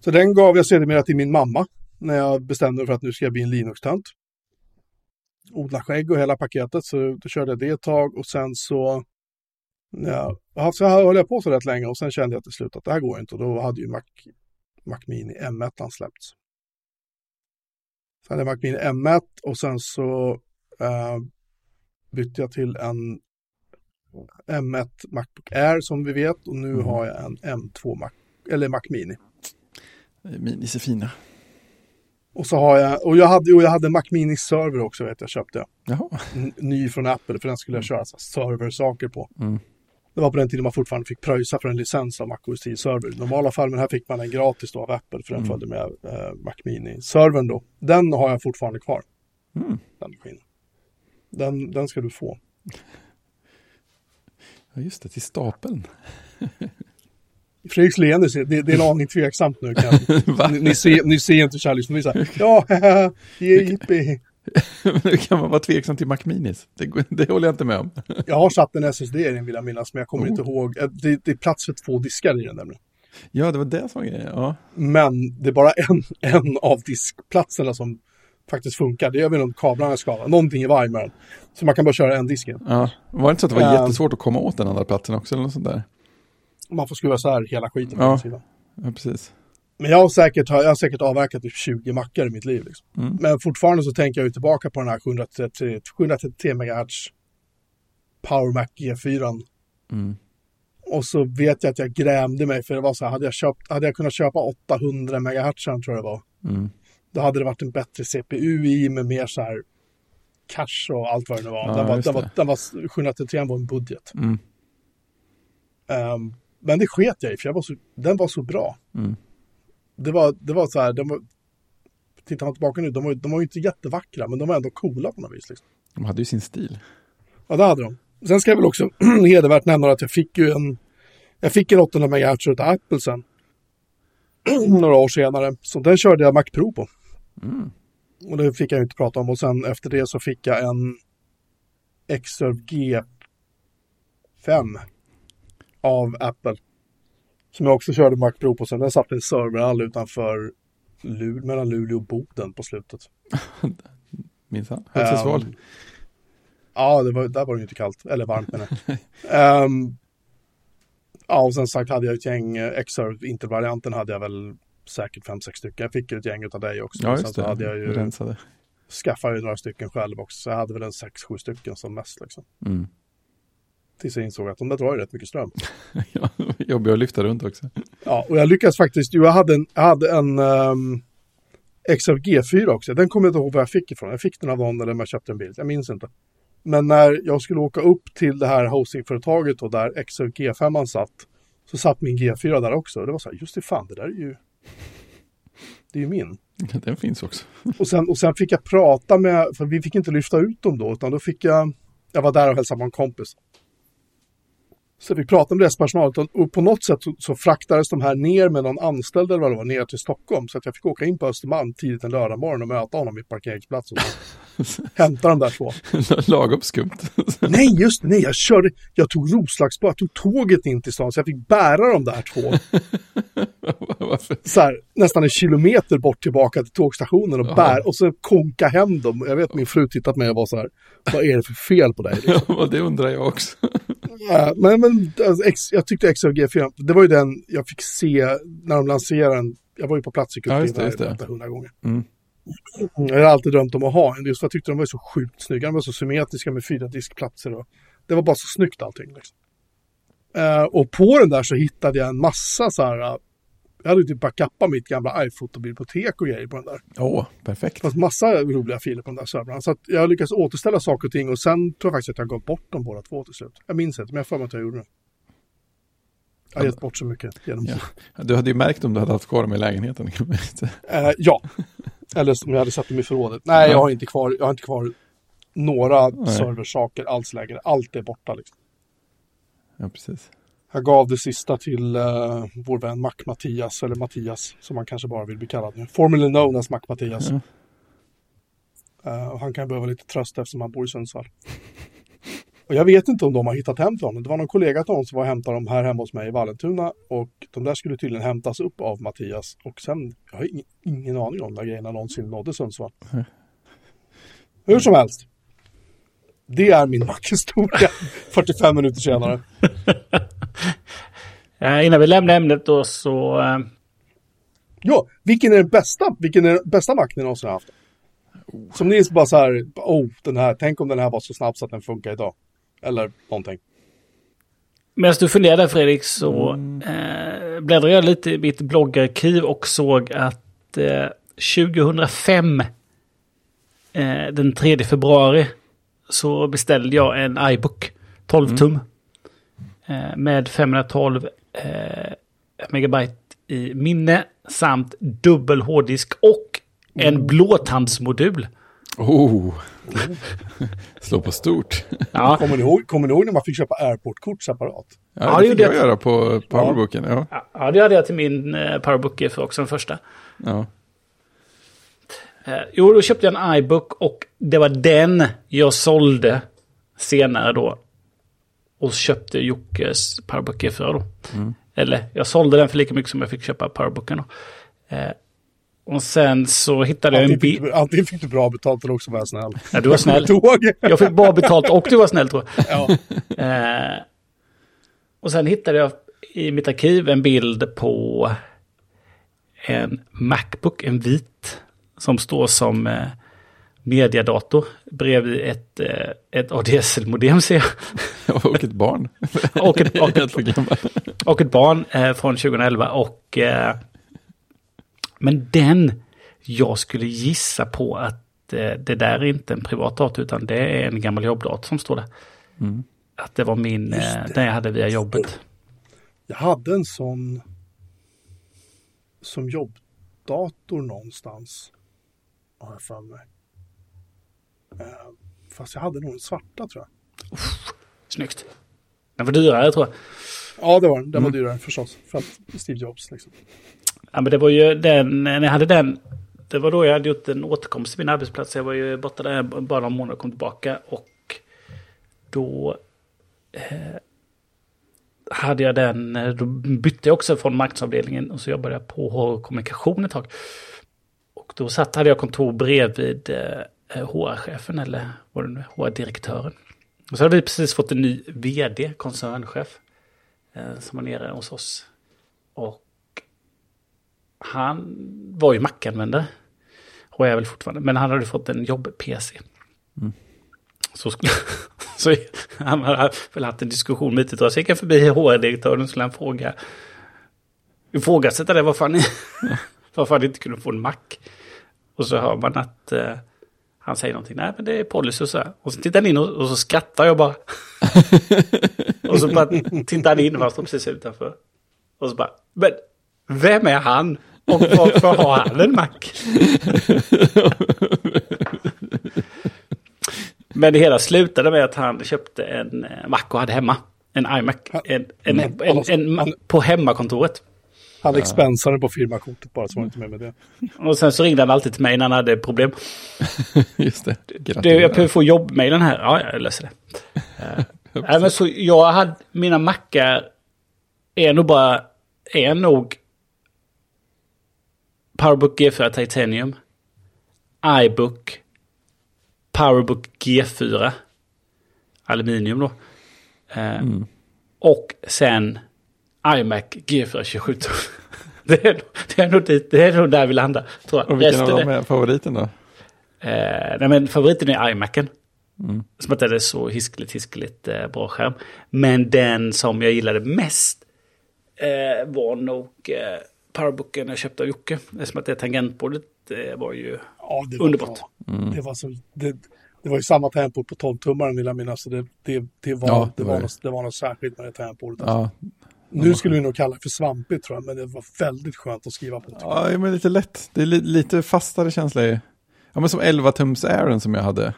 Så den gav jag sedermera till min mamma när jag bestämde för att nu ska jag bli en Linux-tant. Odla skägg och hela paketet, så då körde jag det ett tag och sen så ja, så höll jag på så rätt länge och sen kände jag till slut att det här går inte och då hade ju Mac, Mac Mini M ett släppts. Sen hade Mac Mini M ett och sen så eh, bytte jag till en M ett MacBook Air som vi vet och nu mm. har jag en M två Mac, eller Mac Mini. Mini är fina. Och så har jag, och jag hade, och jag hade Mac Mini server också vet jag, köpte jag. N- ny från Apple, för den skulle jag köra så serversaker på. Mm. Det var på den tiden man fortfarande fick pröjsa för en licens av Mac O S tio server. I normala fall, men här fick man en gratis då av Apple för den mm. följde med eh, Mac Mini servern då. Den har jag fortfarande kvar. Mm. Den skillnaden. Den, den ska du få. Ja just det, till stapeln. Fredriks leende, det, det är en aning tveksamt nu. Kan ni, ni, ser, ni ser inte kärleken. Ni säger, ja, jippi. Nu kan man vara tveksam till Mac Minis. Det, det håller jag inte med om. Jag har satt en S S D i den vill jag minnas, men jag kommer oh. inte ihåg. Det, det är plats för två diskar i den nämligen. Ja, det var det som var grejen. Ja. Men det är bara en, en av diskplatserna som faktiskt funkar. Det gör vi om kablarna skadar. Någonting i varmaren. Så man kan bara köra en disken. Ja. Var det inte så att det var jättesvårt att komma åt den andra platsen också? Eller något sånt där? Man får skruva så här hela skiten på ja. sidan. Ja, precis. Men jag har säkert, jag har säkert avverkat typ tjugo mackar i mitt liv. Liksom. Mm. Men fortfarande så tänker jag ju tillbaka på den här sjuhundratrettiotre megahertz Power Mac G fyra. Mm. Och så vet jag att jag grämde mig för det var så här, hade jag, köpt, hade jag kunnat köpa åttahundra megahertz tror jag det var. Mm. Då hade det varit en bättre C P U i med mer så här cache och allt vad det nu var. Ja, den, var, den, var den var sjuhundratrettiotre var en budget. Mm. Um, men det sket jag i för jag var så, den var så bra. Mm. Det var det var så här, den var tittar han tillbaka nu, de var, de var ju inte jättevackra, men de var ändå coola på något vis. Liksom. De hade ju sin stil. Ja, det hade de. Sen ska jag väl också hedervärt nämna att jag fick ju en jag fick en åttahundra megahertz utav Apple sen. Några år senare. Så den körde jag Mac Pro på. Mm. Och det fick jag ju inte prata om. Och sen efter det så fick jag en Xserve G fem av Apple. Som jag också körde Mac Pro på. Sen den satt i en serverhall utanför Lul, mellan Luleå och Boden på slutet. Minns han? Högtidsval. Um, ja, det var, där var det ju inte kallt. Eller varmt menar jag. um, Ja, och sen sagt hade jag ett gäng Xserve, intervarianten hade jag väl säkert fem, sex stycken. Jag fick ju ett gäng av dig också. Ja, just det. Sen så hade jag ju rensade. Skaffade ju några stycken själv också. Så jag hade väl en sex, sju stycken som mest liksom. Mm. Tills jag insåg att de där drar ju rätt mycket ström. Ja, jobbigt att lyfta runt också. Ja, och jag lyckades faktiskt. Jag hade en, jag hade en um, Xserve G fyra också. Den kommer jag inte ihåg var jag fick ifrån. Jag fick den av någon eller jag köpte en bil. Jag minns inte. Men när jag skulle åka upp till det här hostingföretaget och där Xserve G fem satt, så satt min G fyra där också. Och det var så här, just det fan, det där är ju, det är ju min. Den finns också. Och sen, och sen fick jag prata med, för vi fick inte lyfta ut dem då, utan då fick jag, jag var där och hälsade på en kompis. Så vi pratade med restpersonalen och på något sätt så, så fraktades de här ner med någon anställd eller vad det var, ner till Stockholm. Så att jag fick åka in på Östermalm tidigt en lördag morgon och möta honom i parkeringsplatsen. Hämta de där två. Lagom skumt. Nej, just nej, jag körde, jag tog Roslagsbad, jag tog tåget in till stan så jag fick bära de där två. Varför? Så här, nästan en kilometer bort tillbaka till tågstationen och bär, och så konka hem dem. Jag vet min fru tittat med och var så här, vad är det för fel på dig? Ja, det undrar jag också. Ja, men, men alltså, X, jag tyckte Xserve G fyra, det var ju den jag fick se när de lanserade den. Jag var ju på plats i Kultingen ja, hundra gånger. Mm. Jag har alltid drömt om att ha en, just för jag tyckte de var så sjukt snygga. De var så symmetriska med fyra diskplatser. Och det var bara så snyggt allting. Liksom. Uh, och på den där så hittade jag en massa så här. Uh, jag hade ju typ backuppat mitt gamla iPhoto-bibliotek och grejer på den där. Åh, oh, perfekt. Det var en massa roliga filer på den där servrarna. Så att jag lyckades återställa saker och ting. Och sen tror jag faktiskt att jag gav bort dem båda två till slut. Jag minns inte, men jag får mig att jag gjorde det. Jag har gett bort så mycket genom ja. Du hade ju märkt om du hade haft kvar dem i lägenheten. uh, ja. Eller som jag hade satt dem i förrådet. Nej, jag har inte kvar, jag har inte kvar några Nej. serversaker alls längre. Allt är borta liksom. Ja, precis. Jag gav det sista till uh, vår vän Mac Mattias, eller Mattias som man kanske bara vill bli kallad nu. Formerly known as Mac Mattias. Ja. Uh, och han kan behöva lite tröst eftersom han bor i Sundsvall. Och jag vet inte om de har hittat hem till honom. Det var någon kollega till honom som var och hämtade dem här hemma hos mig i Vallentuna. Och de där skulle tydligen hämtas upp av Mattias. Och sen, jag har ingen, ingen aning om de där grejerna någonsin nådde Sundsvall. Mm. Hur som helst. Det är min Mac-historia. fyrtiofem minuter senare. Innan vi lämnar ämnet då så... Ja, vilken är den bästa? Vilken är den bästa Mac ni någonsin har haft? Som ni bara så här, oh, den här, tänk om den här var så snabb så att den funkar idag. Eller någonting. Medan du funderade, Fredrik, så mm. eh, bläddrade jag lite i mitt bloggarkiv och såg att eh, tjugohundrafem, eh, den tredje februari, så beställde jag en iBook tolv tum mm. eh, med femhundratolv eh, megabyte i minne samt dubbel hårddisk och en mm. blåtandsmodul. Oh, slå på stort. Ja. Kommer ni ihåg, kommer ni ihåg när man fick köpa airportkort separat? Ja, ja, det fick det jag göra på powerbooken. Ja. Ja. Ja, det hade jag till min eh, powerbook G fyra också, den första. Ja. Eh, jo, då köpte jag en iBook och det var den jag sålde senare då. Och köpte Jockes powerbook G fyra då. Mm. Eller, jag sålde den för lika mycket som jag fick köpa powerbooken då. Eh, Och sen så hittade jag en bil. Antingen fick du bra betalt eller också var jag snäll. Ja, du var snäll. Jag fick bra betalt och du var snäll, tror jag. Ja. Eh, och sen hittade jag i mitt arkiv en bild på en MacBook, en vit, som står som eh, mediadator bredvid ett, eh, ett A D S L-modem, ser jag. Och ett barn. och, ett, och, ett, och ett barn eh, från tjugoelva och... Eh, Men den, jag skulle gissa på att eh, det där är inte en privat dator utan det är en gammal jobbdator som står där. Mm. Att det var min, eh, den jag hade via jobbet. Jag hade en sån som jobbdator någonstans. har jag för mig. Eh, fast jag hade nog en svarta, tror jag. Uff, snyggt. Den var dyrare, tror jag. Ja, det var den. Den var mm. dyrare förstås. För att Steve Jobs, liksom. Ja, men det var ju den, när jag hade den, det var då jag hade gjort en återkomst till min arbetsplats. Jag var ju borta där bara några månader och kom tillbaka. Och då eh, hade jag den, då bytte jag också från marknadsavdelningen och så jobbade jag på H R-kommunikation ett tag. Och då satt, hade jag kontor bredvid eh, H R-chefen eller vad det nu är, H R-direktören. Och så hade vi precis fått en ny vd, koncernchef, eh, som var nere hos oss. Och han var ju Mac-användare och jag är väl fortfarande, men han hade fått en jobb-P C. Mm. Så, skulle, så han hade väl haft en diskussion med I T-tråd. Så gick han förbi H R-direktören och skulle han fråga, ifrågasätta det, varför han, mm. varför han inte kunde få en Mac. Och så hör man att eh, han säger någonting, nej men det är policy och så här. Och så tittar han in och, och så skrattar jag bara. Och så bara tittar han in och han står precis utanför. Och så bara, men vem är han? Och varför har han en Mac? Men det hela slutade med att han köpte en Mac och hade hemma. En iMac. En, en, en, en, en, en, på hemmakontoret. Han expensade på firmakortet bara, så var inte med med det. Och sen så ringde han alltid till mig när han hade problem. Just det. Du, jag behöver få jobbmailen här. Ja, jag löser det. äh, men så jag hade, mina Macar är nog bara är nog PowerBook G fyra Titanium, iBook, PowerBook G fyra aluminium då, eh, mm. och sen iMac G fyra tjugosju. det, är, det, är nog dit, det är nog där vi landar, tror jag. Och vilken av dem är favoriten då? Eh, nej men favoriten är iMacen. Mm. Som att det är så hiskeligt, hiskeligt eh, bra skärm. Men den som jag gillade mest eh, var nog eh, PowerBooken jag köpte av Jocke. Eftersom att det tangentbordet det var ju ja, det var underbart. Mm. Det, var så, det, det var ju samma tangentbord på tolv tummaren vill jag minnas. Så det, det, det, var, ja, det, var något, det var något särskilt med det tangentbordet. Ja. Alltså. Nu skulle vi nog kalla det för svampigt, tror jag. Men det var väldigt skönt att skriva på. Ja, men lite lätt. Det är li, lite fastare känsla i. Ja, men som elva tums Airen som jag hade.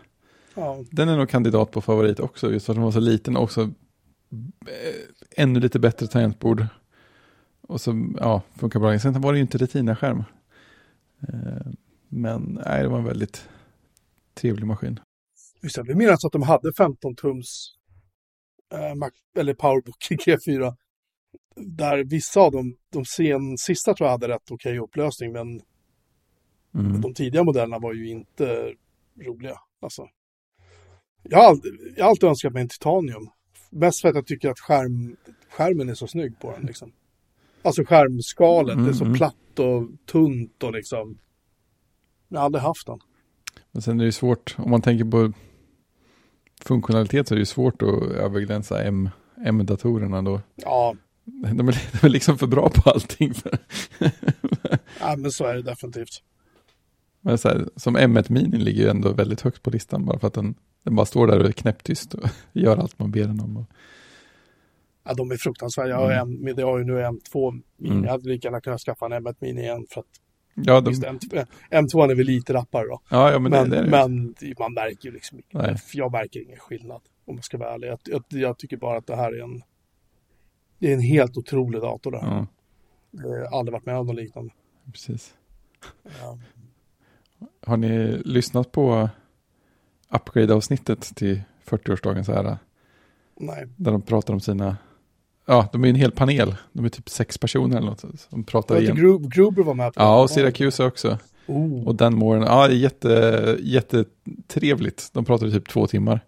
Ja. Den är nog kandidat på favorit också. Just för att den var så liten och också ännu lite bättre tangentbord. Och så, ja, funkar bra. Sen var det ju inte Retina-skärm. Men, nej, det var en väldigt trevlig maskin. Just det, vi minns att de hade femton tums eh, Mac, eller PowerBook G fyra. Där vissa av dem, de sen, sista tror jag hade rätt okej upplösning, men mm. de tidiga modellerna var ju inte roliga. Alltså. Jag har alltid, jag har alltid önskat mig en titanium. Mest för att jag tycker att skärm, skärmen är så snygg på den, liksom. Alltså skärmskalet, mm, det är så mm. platt och tunt och liksom. Jag hade haft den. Men sen är det ju svårt, om man tänker på funktionalitet så är det ju svårt att överglänsa M, M-datorerna då. Ja. De är, de är liksom för bra på allting. För ja, men så är det definitivt. Men så här, som M ett Mini ligger ju ändå väldigt högt på listan bara för att den, den bara står där och är knäpptyst och gör allt man ber den om och... Ja, de är fruktansvärda. Jag har, mm. en, med det har ju nu M två. Mm. Jag hade lika gärna kunnat skaffa en M ett Mini igen för att ja, de... visst, M två, M två är väl lite rappare då. Ja, ja, men, men, det är det. Men man märker ju liksom inte. Jag märker ingen skillnad om man ska vara ärlig. Jag, jag, jag tycker bara att det här är en det är en helt otrolig dator där. Mm. Jag har aldrig varit med om något liknande. Precis. Ja. Har ni lyssnat på upgrade-avsnittet till fyrtioårsdagen så här? Nej. Där de pratar om sina... Ja, de är en hel panel. De är typ sex personer eller något. De pratar igen. Gru- Gruber var med på. Ja, och Syracuse också. Oh. Och Dan Moore. Ja, jätte, jättetrevligt. De pratade typ två timmar.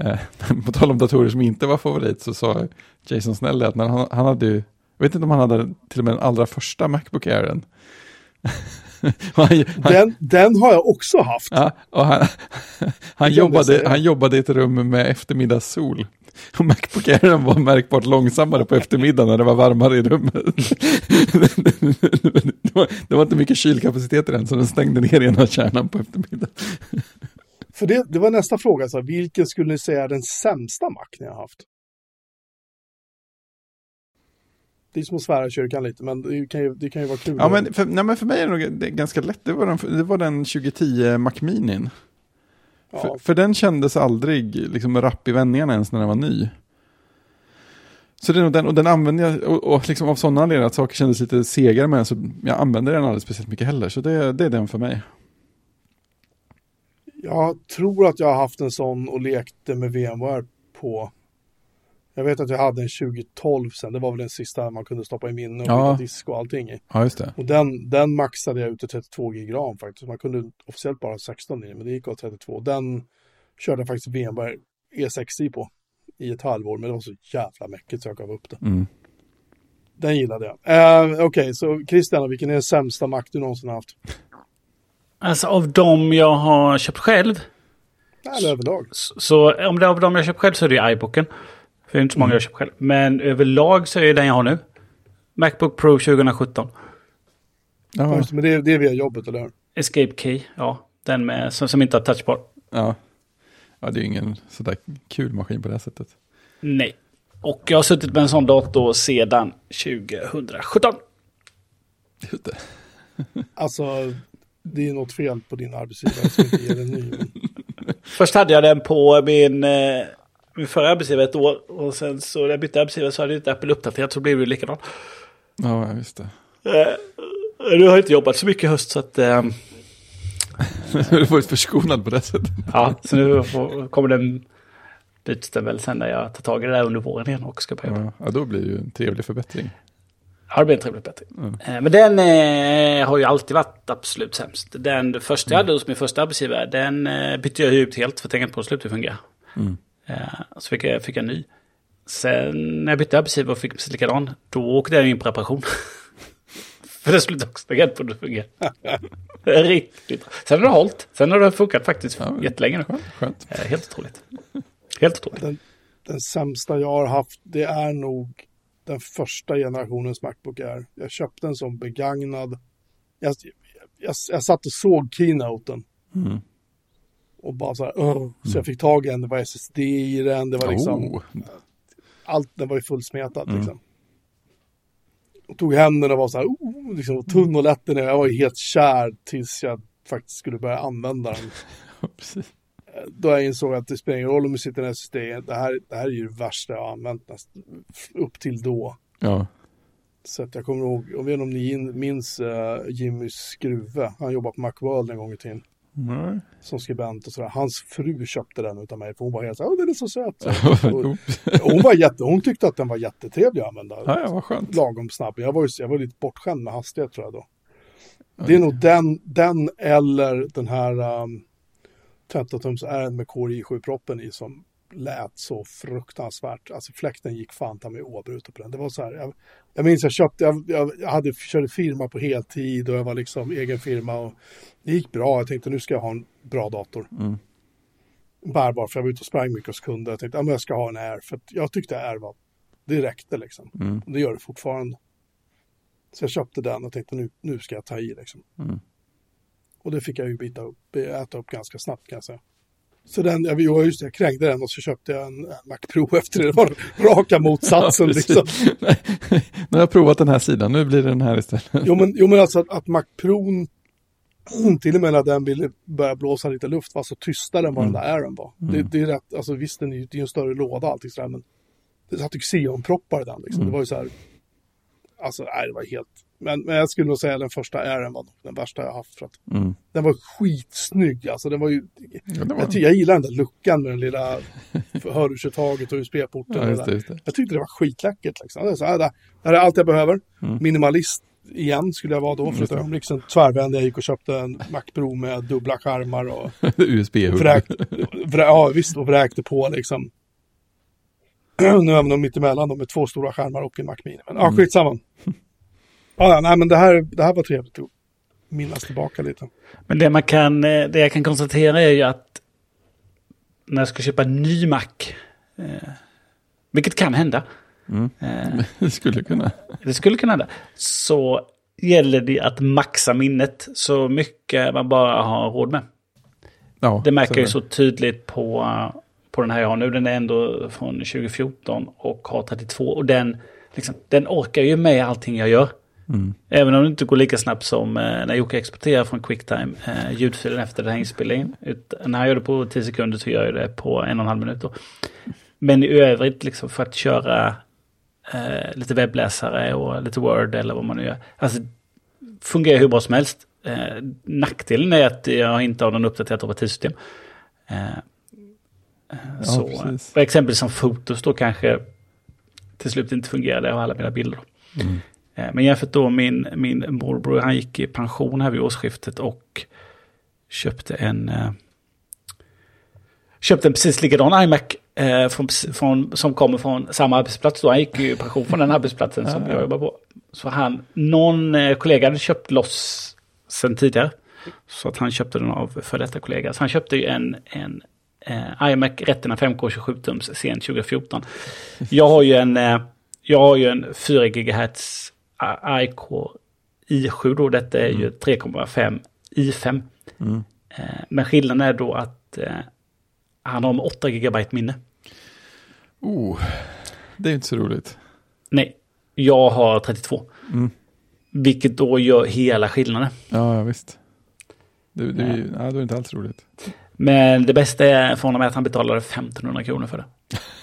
Eh, på tal om datorer som inte var favorit så sa Jason Snell att när han, han hade ju... Jag vet inte om han hade till och med den allra första MacBook Airen. han, den, den har jag också haft. Ja, och han, han, jobbade, han jobbade i ett rum med eftermiddagssol. Och MacBook Airen var märkbart långsammare på eftermiddagen när det var varmare i rummet. det, var, det var inte mycket kylkapacitet i den så den stängde ner ena kärnan på eftermiddagen. För det, det var nästa fråga. Så här, vilken skulle ni säga är den sämsta Mac ni har haft? det är som att svära i kyrkan lite, men det kan ju, det kan ju vara kul. Ja, men för, nej, men för mig är det nog det är ganska lätt. Det var den, det var den tjugo tio Mac Mini. Ja. För, för den kändes aldrig liksom rapp i vändningarna ens när den var ny. Så det är nog den, och den använde jag, och, och liksom av sådana anledningar att saker kändes lite segare med, så jag använde den aldrig speciellt mycket heller. Så det, det är den för mig. Jag tror att jag har haft en sån och lekte med VMware på... Jag vet att jag hade en tjugo tolv sen. Det var väl den sista man kunde stoppa i minne och ja. disk och allting i. Ja, just det. Och den, den maxade jag ut till trettiotvå gig ram faktiskt. Man kunde officiellt bara ha sexton i, men det gick av trettiotvå. Den körde jag faktiskt VMware E sex i på i ett halvår. Men det var så jävla mäckigt så jag gav upp det. Mm. Den gillade jag. Eh, Okej, okay, så Christian, vilken är den sämsta Mac du någonsin har haft? Alltså av dem jag har köpt själv? Nej, överlag. Så, så om det är av dem jag köpt själv så är det iBooken. För det är inte så många jag köper själv. Men överlag så är det den jag har nu. MacBook Pro tjugo sjutton. Ja, just, men det är, det är via jobbet, eller hur? Escape Key, ja. Den med, som, som inte har touchbar. Ja. Ja, det är ju ingen sådär kul maskin på det här sättet. Nej. Och jag har suttit med en sån dator sedan tjugo sjutton. Ute. Alltså, det är något fel på din arbetsgivare som inte ger den ny. Först hade jag den på min... Eh, min förra arbetsgivare ett år, och sen så när jag bytte arbetsgivare så hade inte Apple uppdaterat, så blev det likadant. Ja, jag visste. Eh, du har inte jobbat så mycket i höst så att... Eh, du får ju förskonad på det sättet. Ja, så nu får, kommer den bytsten väl sen när jag tar tag i det där under våren igen och ska börja jobba. Ja, då blir det ju en trevlig förbättring. Ja, det blir en trevlig förbättring. Mm. Eh, men den eh, har ju alltid varit absolut sämst. Den första jag hade hos min första arbetsgivare, den eh, bytte jag ut helt för att tänka på slut hur fungerar. Mm. Så fick jag, fick jag ny. Sen när jag bytte arbetsgivare och fick likadan, då åkte jag in på reparation. För det skulle också stänga på det fungerar. Riktigt. Sen har det hållit. Sen har det funkat faktiskt ja, jättelänge nu. Skönt, skönt. Helt otroligt. Helt otroligt. Den, den sämsta jag har haft, det är nog den första generationens MacBook Air. Jag köpte en som begagnad. Jag, jag, jag satt och såg keynoten. Mm. Och bara så här, oh. så jag fick tag i en, det var S S D i den, det var liksom, oh. allt, den var ju fullsmetad mm. liksom. Och tog hem den och var så här, oh, liksom, och tunn och lätt den, jag var ju helt kär tills jag faktiskt skulle börja använda den. Precis. Då jag insåg att det spelar ingen roll om du sitter i en S S D, det här, det här är ju det värsta jag har använt nästan, upp till då. Ja. Så att jag kommer ihåg, jag vet inte om ni minns uh, Jimmy Skruve, han jobbade på Macworld en gång i tiden. Mm. Som skribent och sådär. Hans fru köpte den utav mig, för hon var helt såhär, åh den är så söt. och hon, var jätte, hon tyckte att den var jättetrevlig att använda. Ja, ja, vad skönt. Lagom snabb. Jag var, jag var lite bortskämd med hastighet tror jag då. Okay. Det är nog den, den eller den här um, tretton tums är med K R I sju-proppen i som lät så fruktansvärt. Alltså fläkten gick fan ta mig oavbrutet på den. Det var så här, jag, jag minns jag köpte, jag, jag hade, körde firma på heltid och jag var liksom egen firma och det gick bra. Jag tänkte nu ska jag ha en bra dator. Mm. Bärbar, för jag var ute och sprang mycket hos kunder. Jag tänkte ja, men jag ska ha en Air för att jag tyckte Air var, det räckte liksom. Mm. Och det gör det fortfarande. Så jag köpte den och tänkte nu, nu ska jag ta i liksom. Mm. Och det fick jag ju bita upp, äta upp ganska snabbt kan jag säga. Så den, jag, just det, jag krängde den och så köpte jag en Mac Pro efter det. Det var raka motsatsen. Ja, liksom. Nej, nu har jag provat den här sidan, nu blir det den här istället. Jo men, jo, men alltså att, att Mac Pro till och med när den ville börja blåsa lite luft var så tystare än vad mm. den där Airen var. Mm. Det, det är rätt, alltså visst den är ju det är en större låda allting sådär, men det satt Xeon-proppar i den liksom. Mm. Det var ju så här, alltså nej det var helt, men, men jag skulle nog säga den första Airen var den värsta jag haft för att mm. den var skitsnygg alltså, den var ju ja, det var... jag, ty- jag gillar den där luckan med den lilla hörlurstaget och U S B-porten ja, just det, just det. Jag tyckte det var skitläckert liksom. Det, är så här, det här är allt jag behöver. Mm. Minimalist igen skulle jag vara då för ett ögonblick sen tvärvände jag gick och köpte en Mac Pro med dubbla skärmar och U S B-hugg. Ja visst, och vräkte på liksom. Nu även de mitt emellan de med två stora skärmar och en Mac Mini. Men ja, mm. skitsamma. Ja, nej men det här, det här var trevligt att minnas tillbaka lite. Men det man kan, det jag kan konstatera är ju att när jag ska köpa en ny Mac, eh, vilket kan hända. Mm. Eh, det skulle kunna. Det skulle kunna hända. Så gäller det att maxa minnet så mycket man bara har råd med. Ja, det märker jag så tydligt på... på den här jag har nu, den är ändå från tjugo fjorton och har trettiotvå och den liksom, den orkar ju med allting jag gör. Mm. Även om det inte går lika snabbt som eh, när Jocke exporterar från QuickTime eh, ljudfilen efter den här inspelningen. Utan, när jag gör det på tio sekunder så gör jag det på en och en halv minut då. Men i övrigt liksom, för att köra eh, lite webbläsare och lite Word eller vad man nu gör. Alltså fungerar hur bra som helst. Eh, nackdelen är att jag inte har någon uppdaterat operativsystem. Eh, ja, så eh, exempel som fotos då kanske till slut inte fungerade av alla mina bilder. Mm. Men jämfört då min, min morbror, han gick i pension här vid årsskiftet och köpte en eh, köpte en precis likadan iMac eh, från, från, som kommer från samma arbetsplats. Då. Han gick ju i pension från den arbetsplatsen som jag jobbar på. Så han, någon eh, kollega hade köpt loss sen tidigare. Så att han köpte den av för detta kollega. Så han köpte ju en, en eh, iMac Retina fem K tjugosju tums sent tjugo fjorton. Jag har ju en, eh, jag har ju en fyra gigahertz I K i sju då, detta är ju tre komma fem i fem. Mm. Men skillnaden är då att han har åtta gigabyte minne. Oh, det är inte så roligt. Nej, jag har trettiotvå. Mm. Vilket då gör hela skillnaden. Ja, visst. Det, det, mm. ja, det är inte alls roligt. Men det bästa är för honom är att han betalade femtonhundra kronor för det.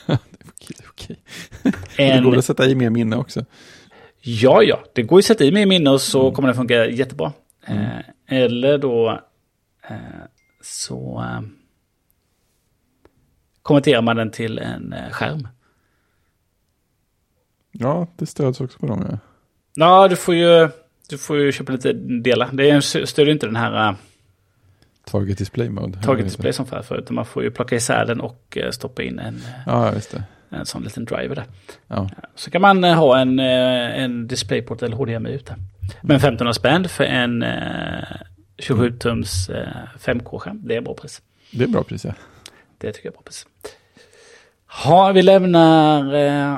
Det är okej. En... Det går att sätta i mer minne också. Ja, ja. Det går ju att sätta i mig i minne och så mm. kommer det funka jättebra. Mm. Eh, eller då eh, så eh, konverterar man den till en eh, skärm. Ja, det stöds också på dem. Ja, ja du, får ju, du får ju köpa lite delar. Det stödjer inte den här... Eh, Target display mode. Target display som för förut. Man får ju plocka isär den och eh, stoppa in en... Ja, just det. En sån liten driver där. Ja. Så kan man ha en, en DisplayPort eller H D M I ute. Men femtonhundra spänn för en tjugosju tums fem K-skärm. Det är bra pris. Det är bra pris, ja. Det tycker jag är bra pris. Ja, vi lämnar eh,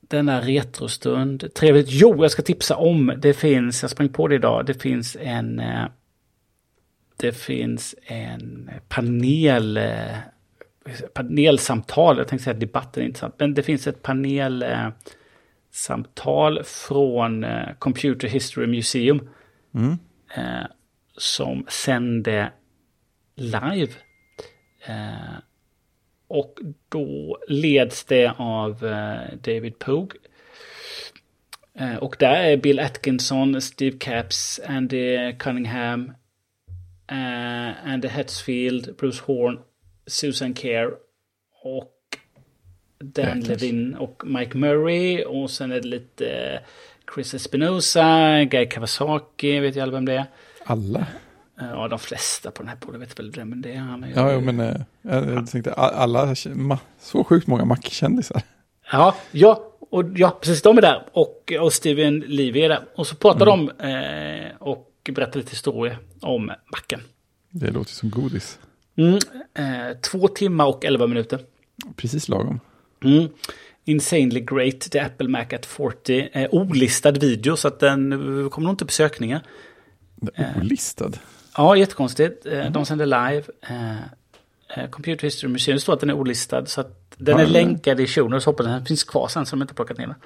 denna retrostund. Trevligt. Jo, jag ska tipsa om. Det finns, jag sprang på det idag. Det finns en eh, det finns en panel... Eh, panelsamtal, jag tänkte säga att debatten är intressant, men det finns ett panelsamtal från Computer History Museum mm. eh, som sände live eh, och då leds det av eh, David Pogue eh, och där är Bill Atkinson, Steve Capps, Andy Cunningham, eh, Andy Hatfield, Bruce Horn, Susan Kerr och Dan Levin och Mike Murray och sen är det lite Chris Espinosa, Guy Kawasaki, vet jag alla vem det är. Alla? Ja, de flesta på den här podden vet väl vem det är. Han är ja, ju... men jag, jag tänkte alla, så sjukt många Mac-kändisar. Ja, ja, och, ja precis, de är där och, och Steven Levy är där. Och så pratar mm. de eh, och berättar lite historia om Macen. Det låter som godis. Mm, eh, två timmar och elva minuter. Precis lagom. Mm. Insanely great. Det är Apple Mac at fyrtio. Eh, olistad video så att den kommer nog inte på sökningar. Olistad? Eh, ja, jättekonstigt. Eh, mm. De sänder live. Eh, Computer History Museum. Det står att den är olistad så att den ja, är länkad i show. Så hoppas den finns kvar sen så de inte har plockat ner den.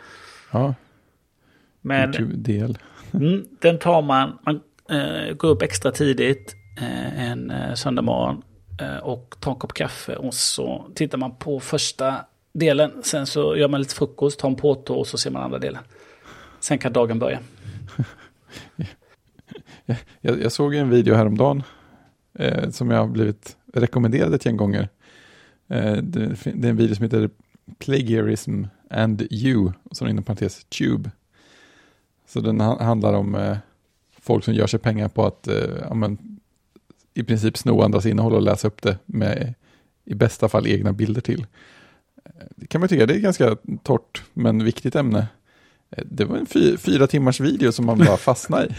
Ja. Men del. Mm, den tar man. Man eh, går upp extra tidigt eh, en eh, söndag morgon. Och ta en kopp kaffe och så tittar man på första delen, sen så gör man lite frukost, tar en påtå och så ser man andra delen, sen kan dagen börja. jag, jag såg en video häromdagen eh, som jag har blivit rekommenderad ett gäng gånger. eh, det, det är en video som heter Plagiarism and You och så inom parentes Tube, så den ha- handlar om eh, folk som gör sig pengar på att eh, ja, men, i princip sno andras innehåll och läsa upp det med i bästa fall egna bilder till. Det kan man tycka, det är ganska torrt men viktigt ämne. Det var en fy, fyra timmars video som man bara fastnade i.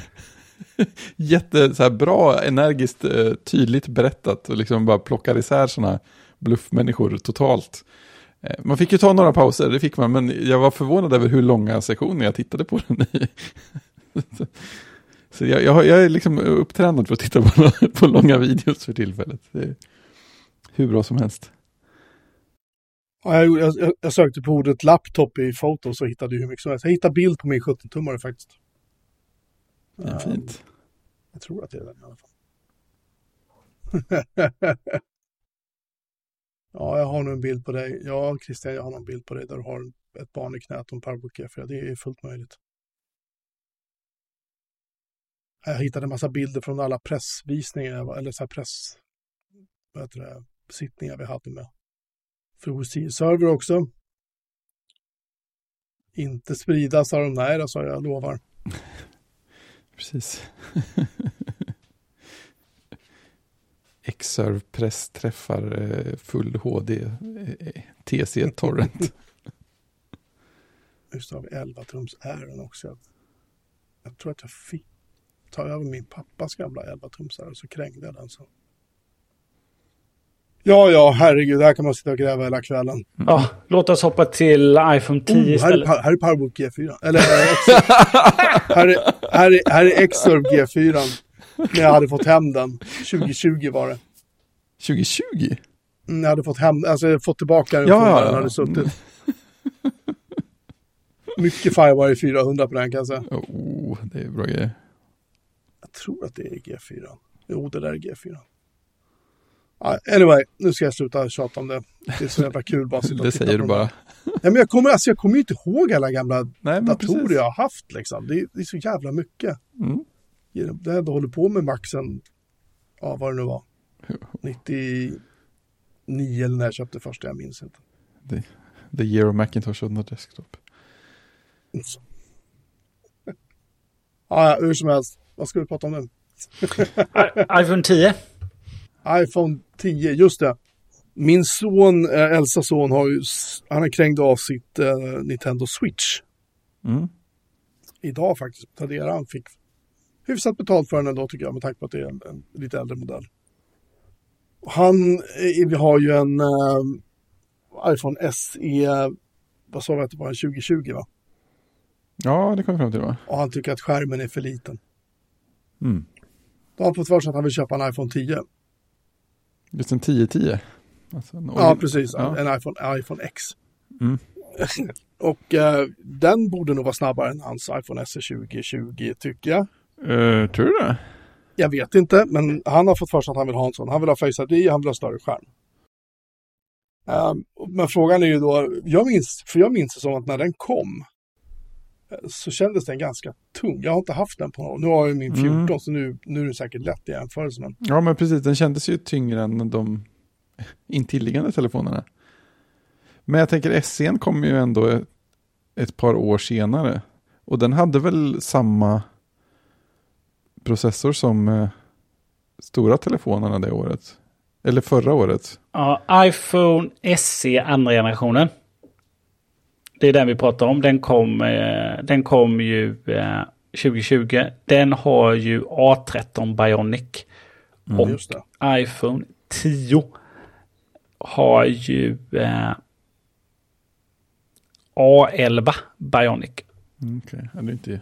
Jätte så här, bra, energiskt, tydligt berättat och liksom bara plockar isär såna bluffmänniskor totalt. Man fick ju ta några pauser, det fick man, men jag var förvånad över hur långa sessioner jag tittade på den i. Så jag, jag, jag är liksom upptränad för att titta på, på långa videos för tillfället. Det är hur bra som helst. Ja, jag, jag, jag sökte på ordet laptop i Photos och hittade hur mycket som helst. Jag hittade bild på min sjutton-tummare faktiskt. Det är fint. Um, jag tror att det är den i alla fall. Ja, jag har nog en bild på dig. Ja, Christian, jag har nog en bild på dig där du har ett barn i knät och en PowerBook G fyra. Det är fullt möjligt. Jag hittade en massa bilder från alla pressvisningar, eller så här press, vad heter det, sittningar vi hade med. För O C-server också. Inte spridas av de där, alltså jag lovar. Precis. Xserve press träffar full H D T C torrent. Just av elva-tums ären också. Jag tror att jag fick ta över min pappas gamla elva-tums ären och så krängde jag den så. Ja, ja, herregud, här kan man sitta och gräva hela kvällen. Ja, låt oss hoppa till iPhone tio oh, istället. Här är, här är PowerBook G fyra. Eller här är, här är, här är Xserve G fyra. När jag hade fått hem den. tjugo tjugo var det. tjugo tjugo? Mm, jag hade fått hem, alltså jag hade fått tillbaka den. Ja, ja. Den hade suttit. Mycket Firewire fyrahundra på den kan jag säga. Oh, det är bra grejer. Jag tror att det är G fyra. Jo, det där är G fyra. Anyway, nu ska jag sluta tjata om det. Det är så jävla kul bara att sitta och titta. Det säger du bara. Nej, men jag kommer, alltså, jag kommer ju inte ihåg alla gamla Nej, datorer precis. jag har haft. Liksom. Det, är, det är så jävla mycket. Mm. Det här håller på med Maxen, ja vad det nu var, nittionio eller när jag köpte första, jag minns inte. The, the year of Macintosh on the desktop. Ja, hur som helst, vad ska vi prata om nu? iPhone tio. iPhone tio, just det. Min son, Elsas son, har ju, han har kränkt av sitt uh, Nintendo Switch. Mm. Idag faktiskt, Tadera, han fick hyfsat betalt för den ändå tycker jag, med tanke på att det är en, en lite äldre modell. Han vi har ju en uh, iPhone S E, vad sa vi att det var, en tjugo tjugo va? Ja, det kom fram till va? Och han tycker att skärmen är för liten. Mm. Då har han fått för sig att han vill köpa en iPhone tio. Just en tio tio? Alltså en ja, precis. Ja. En iPhone, iPhone X. Mm. Och uh, den borde nog vara snabbare än hans iPhone S E tjugo tjugo tycker jag. Uh, tror du det? Jag vet inte, men han har fått för sig att han vill ha en sån. Han vill ha Face I D, han vill ha större skärm. Um, men frågan är ju då, jag minns, för jag minns det som att när den kom så kändes den ganska tung. Jag har inte haft den på någon. Nu har jag min fjorton, mm. så nu, nu är det säkert lätt i jämförelse. Men... Ja, men precis. Den kändes ju tyngre än de intilliggande telefonerna. Men jag tänker, S E kom ju ändå ett, ett par år senare. Och den hade väl samma processor som eh, stora telefonerna det året. Eller förra året. Ja, iPhone S E andra generationen. Det är den vi pratar om. Den kom, eh, den kom ju eh, tjugo tjugo. Den har ju A tretton Bionic. Mm, och iPhone tio har ju eh, A elva Bionic. Mm, okej, okay. Det är inte...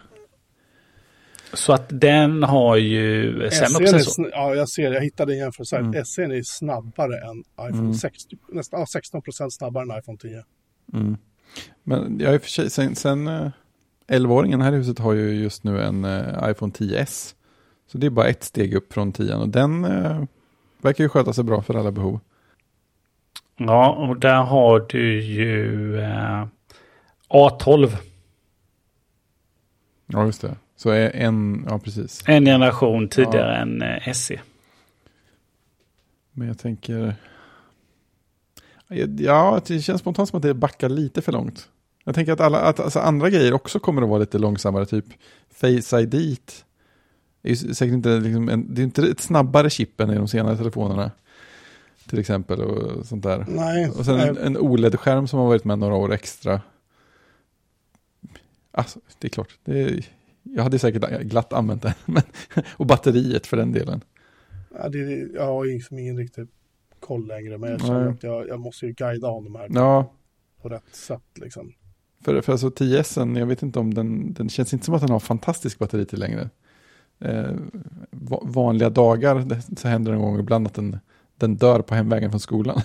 Så att den har ju sämre processor. Ja, jag ser det. Jag hittade en jämförelse. Mm. S E är snabbare än iPhone mm. sextio, nästan ja, sexton procent snabbare än iPhone tio. Mm. Men jag är för sig, sen, sen äh, elvaåringen här i huset har ju just nu en äh, iPhone X S. Så det är bara ett steg upp från tio. Och den äh, verkar ju sköta sig bra för alla behov. Ja, och där har du ju äh, A tolv. Ja, just det. Så en, ja, precis. En generation tidigare ja. än eh, S E. Men jag tänker... Ja, det känns spontant som att det backar lite för långt. Jag tänker att, alla, att alltså andra grejer också kommer att vara lite långsammare. Typ Face I D. Det är säkert inte, liksom en, det är inte ett snabbare chip än i de senare telefonerna. Till exempel och sånt där. Nej. Och sen nej. En, en O L E D-skärm som har varit med några år extra. Alltså, det är klart. Det är... Jag hade säkert glatt använt den. Men, och batteriet för den delen. Ja, det, jag har ju liksom ingen riktigt koll längre. Men jag känner att jag, jag måste ju guida honom här ja. på rätt sätt. Liksom. För, för alltså X S:en, jag vet inte om den, den känns inte som att den har fantastisk batteri till längre. Eh, va, vanliga dagar det, så händer det en gång ibland att den, den dör på hemvägen från skolan.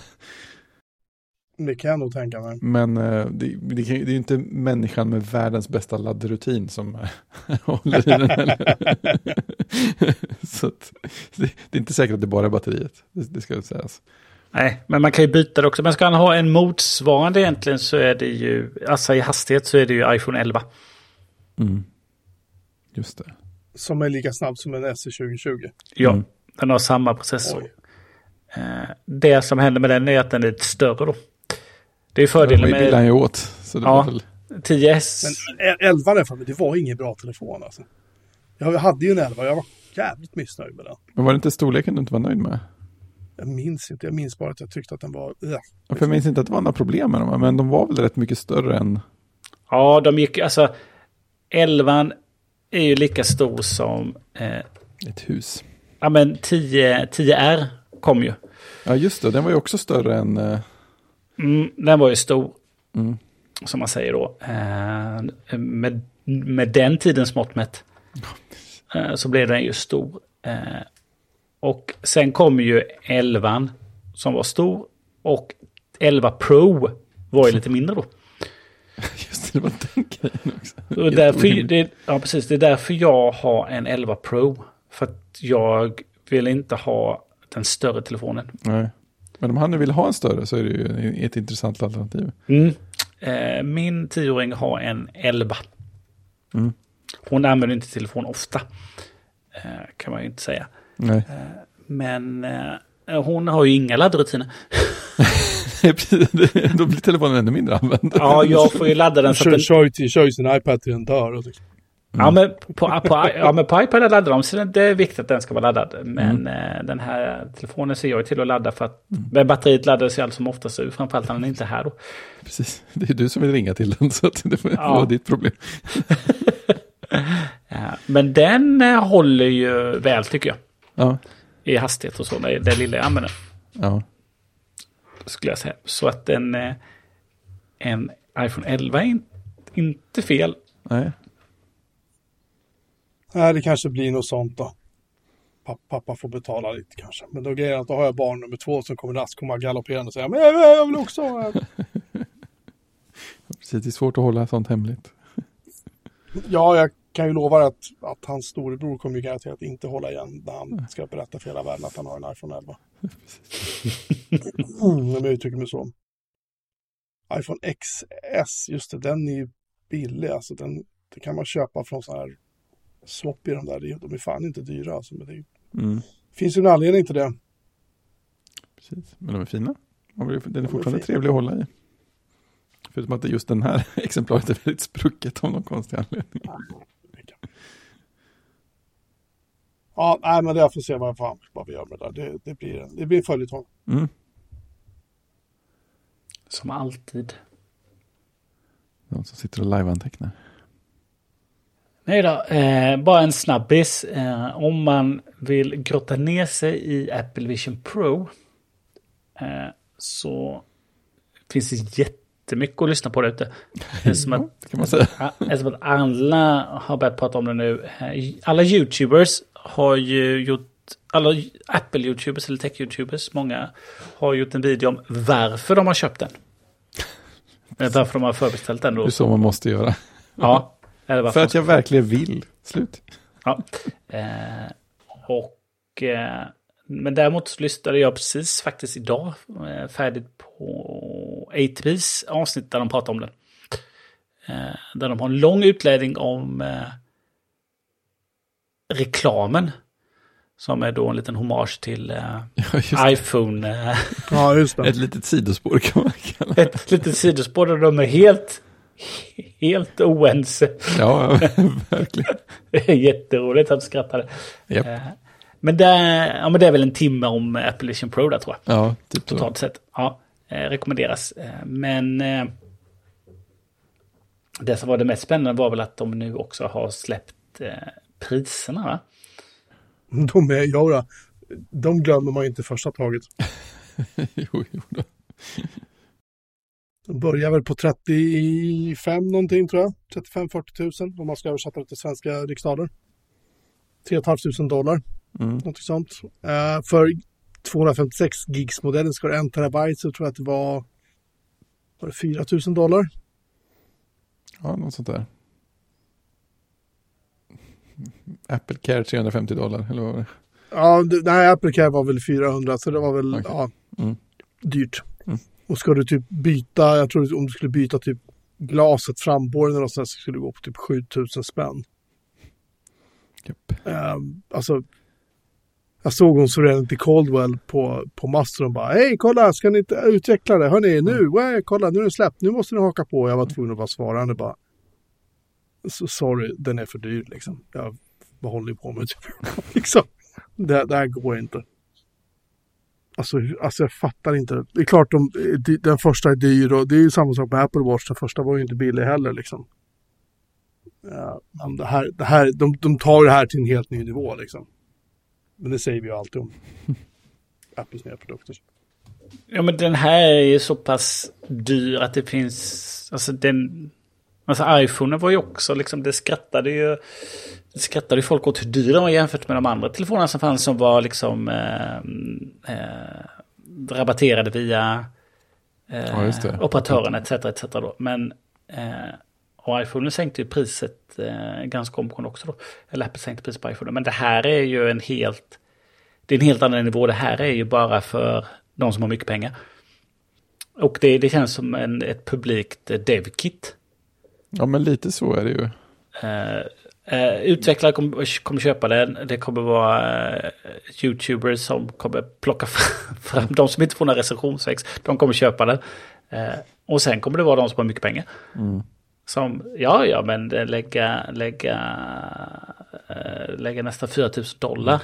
Det kan jag nog tänka mig. Men eh, det, det, det är ju inte människan med världens bästa laddrutin som håller i den heller. Så att, det, det är inte säkert att det bara är batteriet. Det, det ska ju sägas. Nej, men man kan ju byta det också. Men ska han ha en motsvarande egentligen så är det ju, alltså i hastighet så är det ju iPhone elva. Mm. Just det. Som är lika snabb som en S E tjugo tjugo. Ja, mm. Den har samma processor. Eh, det som händer med den är att den är lite större då. Det är fördelen med... Ja, ju åt. Så det ja, väl... tio S. Men elva därför, det var ingen bra telefon alltså. Jag hade ju en elva, jag var jävligt missnöjd med den. Men var det inte storleken du inte var nöjd med? Jag minns inte, jag minns bara att jag tyckte att den var... Ja, jag minns inte att det var några problem med dem, men de var väl rätt mycket större än... Ja, de gick... Alltså, elvan är ju lika stor som... Eh, Ett hus. Ja, men tio R kom ju. Ja, just det. Den var ju också större än... Eh... Mm, den var ju stor, mm. som man säger då. Eh, med, med den tidens mått mätt eh, så blev den ju stor. Eh, och sen kom ju elvan som var stor och elva Pro var ju lite mindre då. Just det, det var den grejen också. Och därför, det, ja, precis. Det är därför jag har en elva Pro. För att jag vill inte ha den större telefonen. Nej. Men om han nu vill ha en större så är det ju ett intressant alternativ. Mm. Eh, min tioåring har en elva. Mm. Hon använder inte telefon ofta. Eh, kan man ju inte säga. Nej. Eh, men eh, hon har ju inga laddrutiner. Då blir telefonen ännu mindre använd. Ja, jag får ju ladda den. Hon kör ju sin iPad till den dör. Ja, men på, på, ja, men på iPad laddar de, så det är viktigt att den ska vara laddad. Men mm. eh, den här telefonen ser jag till att ladda för att mm. batteriet laddar sig allt som oftast ur, framförallt när den inte är här då. Precis, det är du som vill ringa till den så att det får ja. vara ditt problem. Ja, men den eh, håller ju väl tycker jag. Ja. I hastighet och så, det, det lilla jag använder. Ja. Skulle jag säga. Så att den, eh, en iPhone elva är in, inte fel. Nej. Nej, det kanske blir något sånt då. Pappa, pappa får betala lite kanske. Men då grejer att då har jag barn nummer två som kommer att komma galopperande och säga men jag, jag vill också ha. Precis, det är svårt att hålla sånt hemligt. Ja, jag kan ju lova att, att hans storebror kommer ju garanterat inte hålla igen när han ska berätta för hela världen att han har en iPhone elva. mm, men jag uttrycker mig så. iPhone X S, just det, den är ju billig. Alltså den, den kan man köpa från så här swap i de där, de är fan inte dyra alltså, men det mm. finns ju en anledning till det. Precis, men de är fina. Den är de fortfarande är trevlig att hålla i. Förutom att just den här exemplaret är väldigt sprucket av någon konstig anledning. Ja, nej, men jag får se vad, fan, vad vi gör med det där. Det, det blir en, det blir en följetong. Mm. Som alltid. Någon som sitter och live-antecknar. Nej då, eh, bara en snabbis. Eh, om man vill grotta ner sig i Apple Vision Pro eh, så finns det jättemycket att lyssna på där ute. Som att, ja, kan man säga. Som att alla har börjat prata om det nu. Alla YouTubers har ju gjort, alla Apple-YouTubers eller Tech-YouTubers, många har gjort en video om varför de har köpt den. Varför de har förbeställt den då. Det är så man måste göra. Ja. För att jag verkligen vill. Slut. Ja. Eh, och, eh, men däremot lyssnade jag precis faktiskt idag eh, färdigt på A T P's avsnitt där de pratar om den. Eh, där de har en lång utläggning om eh, reklamen. Som är då en liten hommage till eh, ja, iPhone. Eh, ja, just det. Ett litet sidospår kan man kalla det. Ett litet sidospår där de är helt... helt oense. Ja, verkligen. Det är jätteroligt att skratta. Yep. Men det är, ja, men det är väl en timme om Apple Vision Pro där, tror jag. Ja, typ totalt så. Sett. Ja, rekommenderas. Men det som var det mest spännande var väl att de nu också har släppt priserna, va? De är, ja, då. De glömmer man ju inte första taget. jo, jo då. De börjar väl på trettiofem någonting tror jag. trettiofem till fyrtio tusen om man ska översätta det till svenska riksdaler. tre tusen fem hundra dollar. Mm. Någonting sånt. Uh, för tvåhundrafemtiosex gigs modellen ska det en terabyte så tror jag att det var var det fyra tusen dollar? Ja, något sånt där. Apple Care trehundrafemtio dollar, eller vad var det? Ja, det, nej, Apple Care var väl fyrahundra, så det var väl okay. ja, mm. dyrt. Mm. Och ska du typ byta, jag tror om du skulle byta typ glaset, framborren eller något sånt, så skulle du gå på typ sjutusen spänn. Yep. Um, alltså, jag såg hon så redan till Caldwell på, på Master och bara, hej kolla, ska ni inte utveckla det? Hörrni, nu, mm. Wä, kolla, nu är det släppt, nu måste ni haka på. Jag var tvungen att vara svarande bara, sorry, den är för dyr liksom. Jag vad håller på med liksom. Det, det här går inte. Alltså, alltså jag fattar inte. Det är klart de, den första är dyr och det är ju samma sak med Apple Watch. Den första var ju inte billig heller liksom. Ja, men det här, det här, de, de tar det här till en helt ny nivå liksom. Men det säger vi ju alltid om Apples nya produkter. Ja, men den här är ju så pass dyr att det finns, alltså den, alltså iPhone var ju också liksom, det skrattade ju det skrattade ju folk åt hur dyr den var jämfört med de andra telefonerna som fanns, som var liksom eh, eh, rabatterade via eh, ja, operatören et cetera et cetera då. Men eh, och iPhone sänkte ju priset eh, ganska omgående också då. Eller Apple sänkte priset på iPhone. Men det här är ju en helt... Det är en helt annan nivå. Det här är ju bara för de som har mycket pengar. Och det, det känns som en, ett publikt dev-kit. Ja, men lite så är det ju. Eh, eh, utvecklare kommer kom köpa den. Det kommer vara eh, YouTubers som kommer plocka fram, fram de som inte får någon recensionsväxt. De kommer köpa den. Eh, och sen kommer det vara de som har mycket pengar. Mm. Som, ja, ja, men lägga, lägga, äh, lägga nästan fyra tusen dollar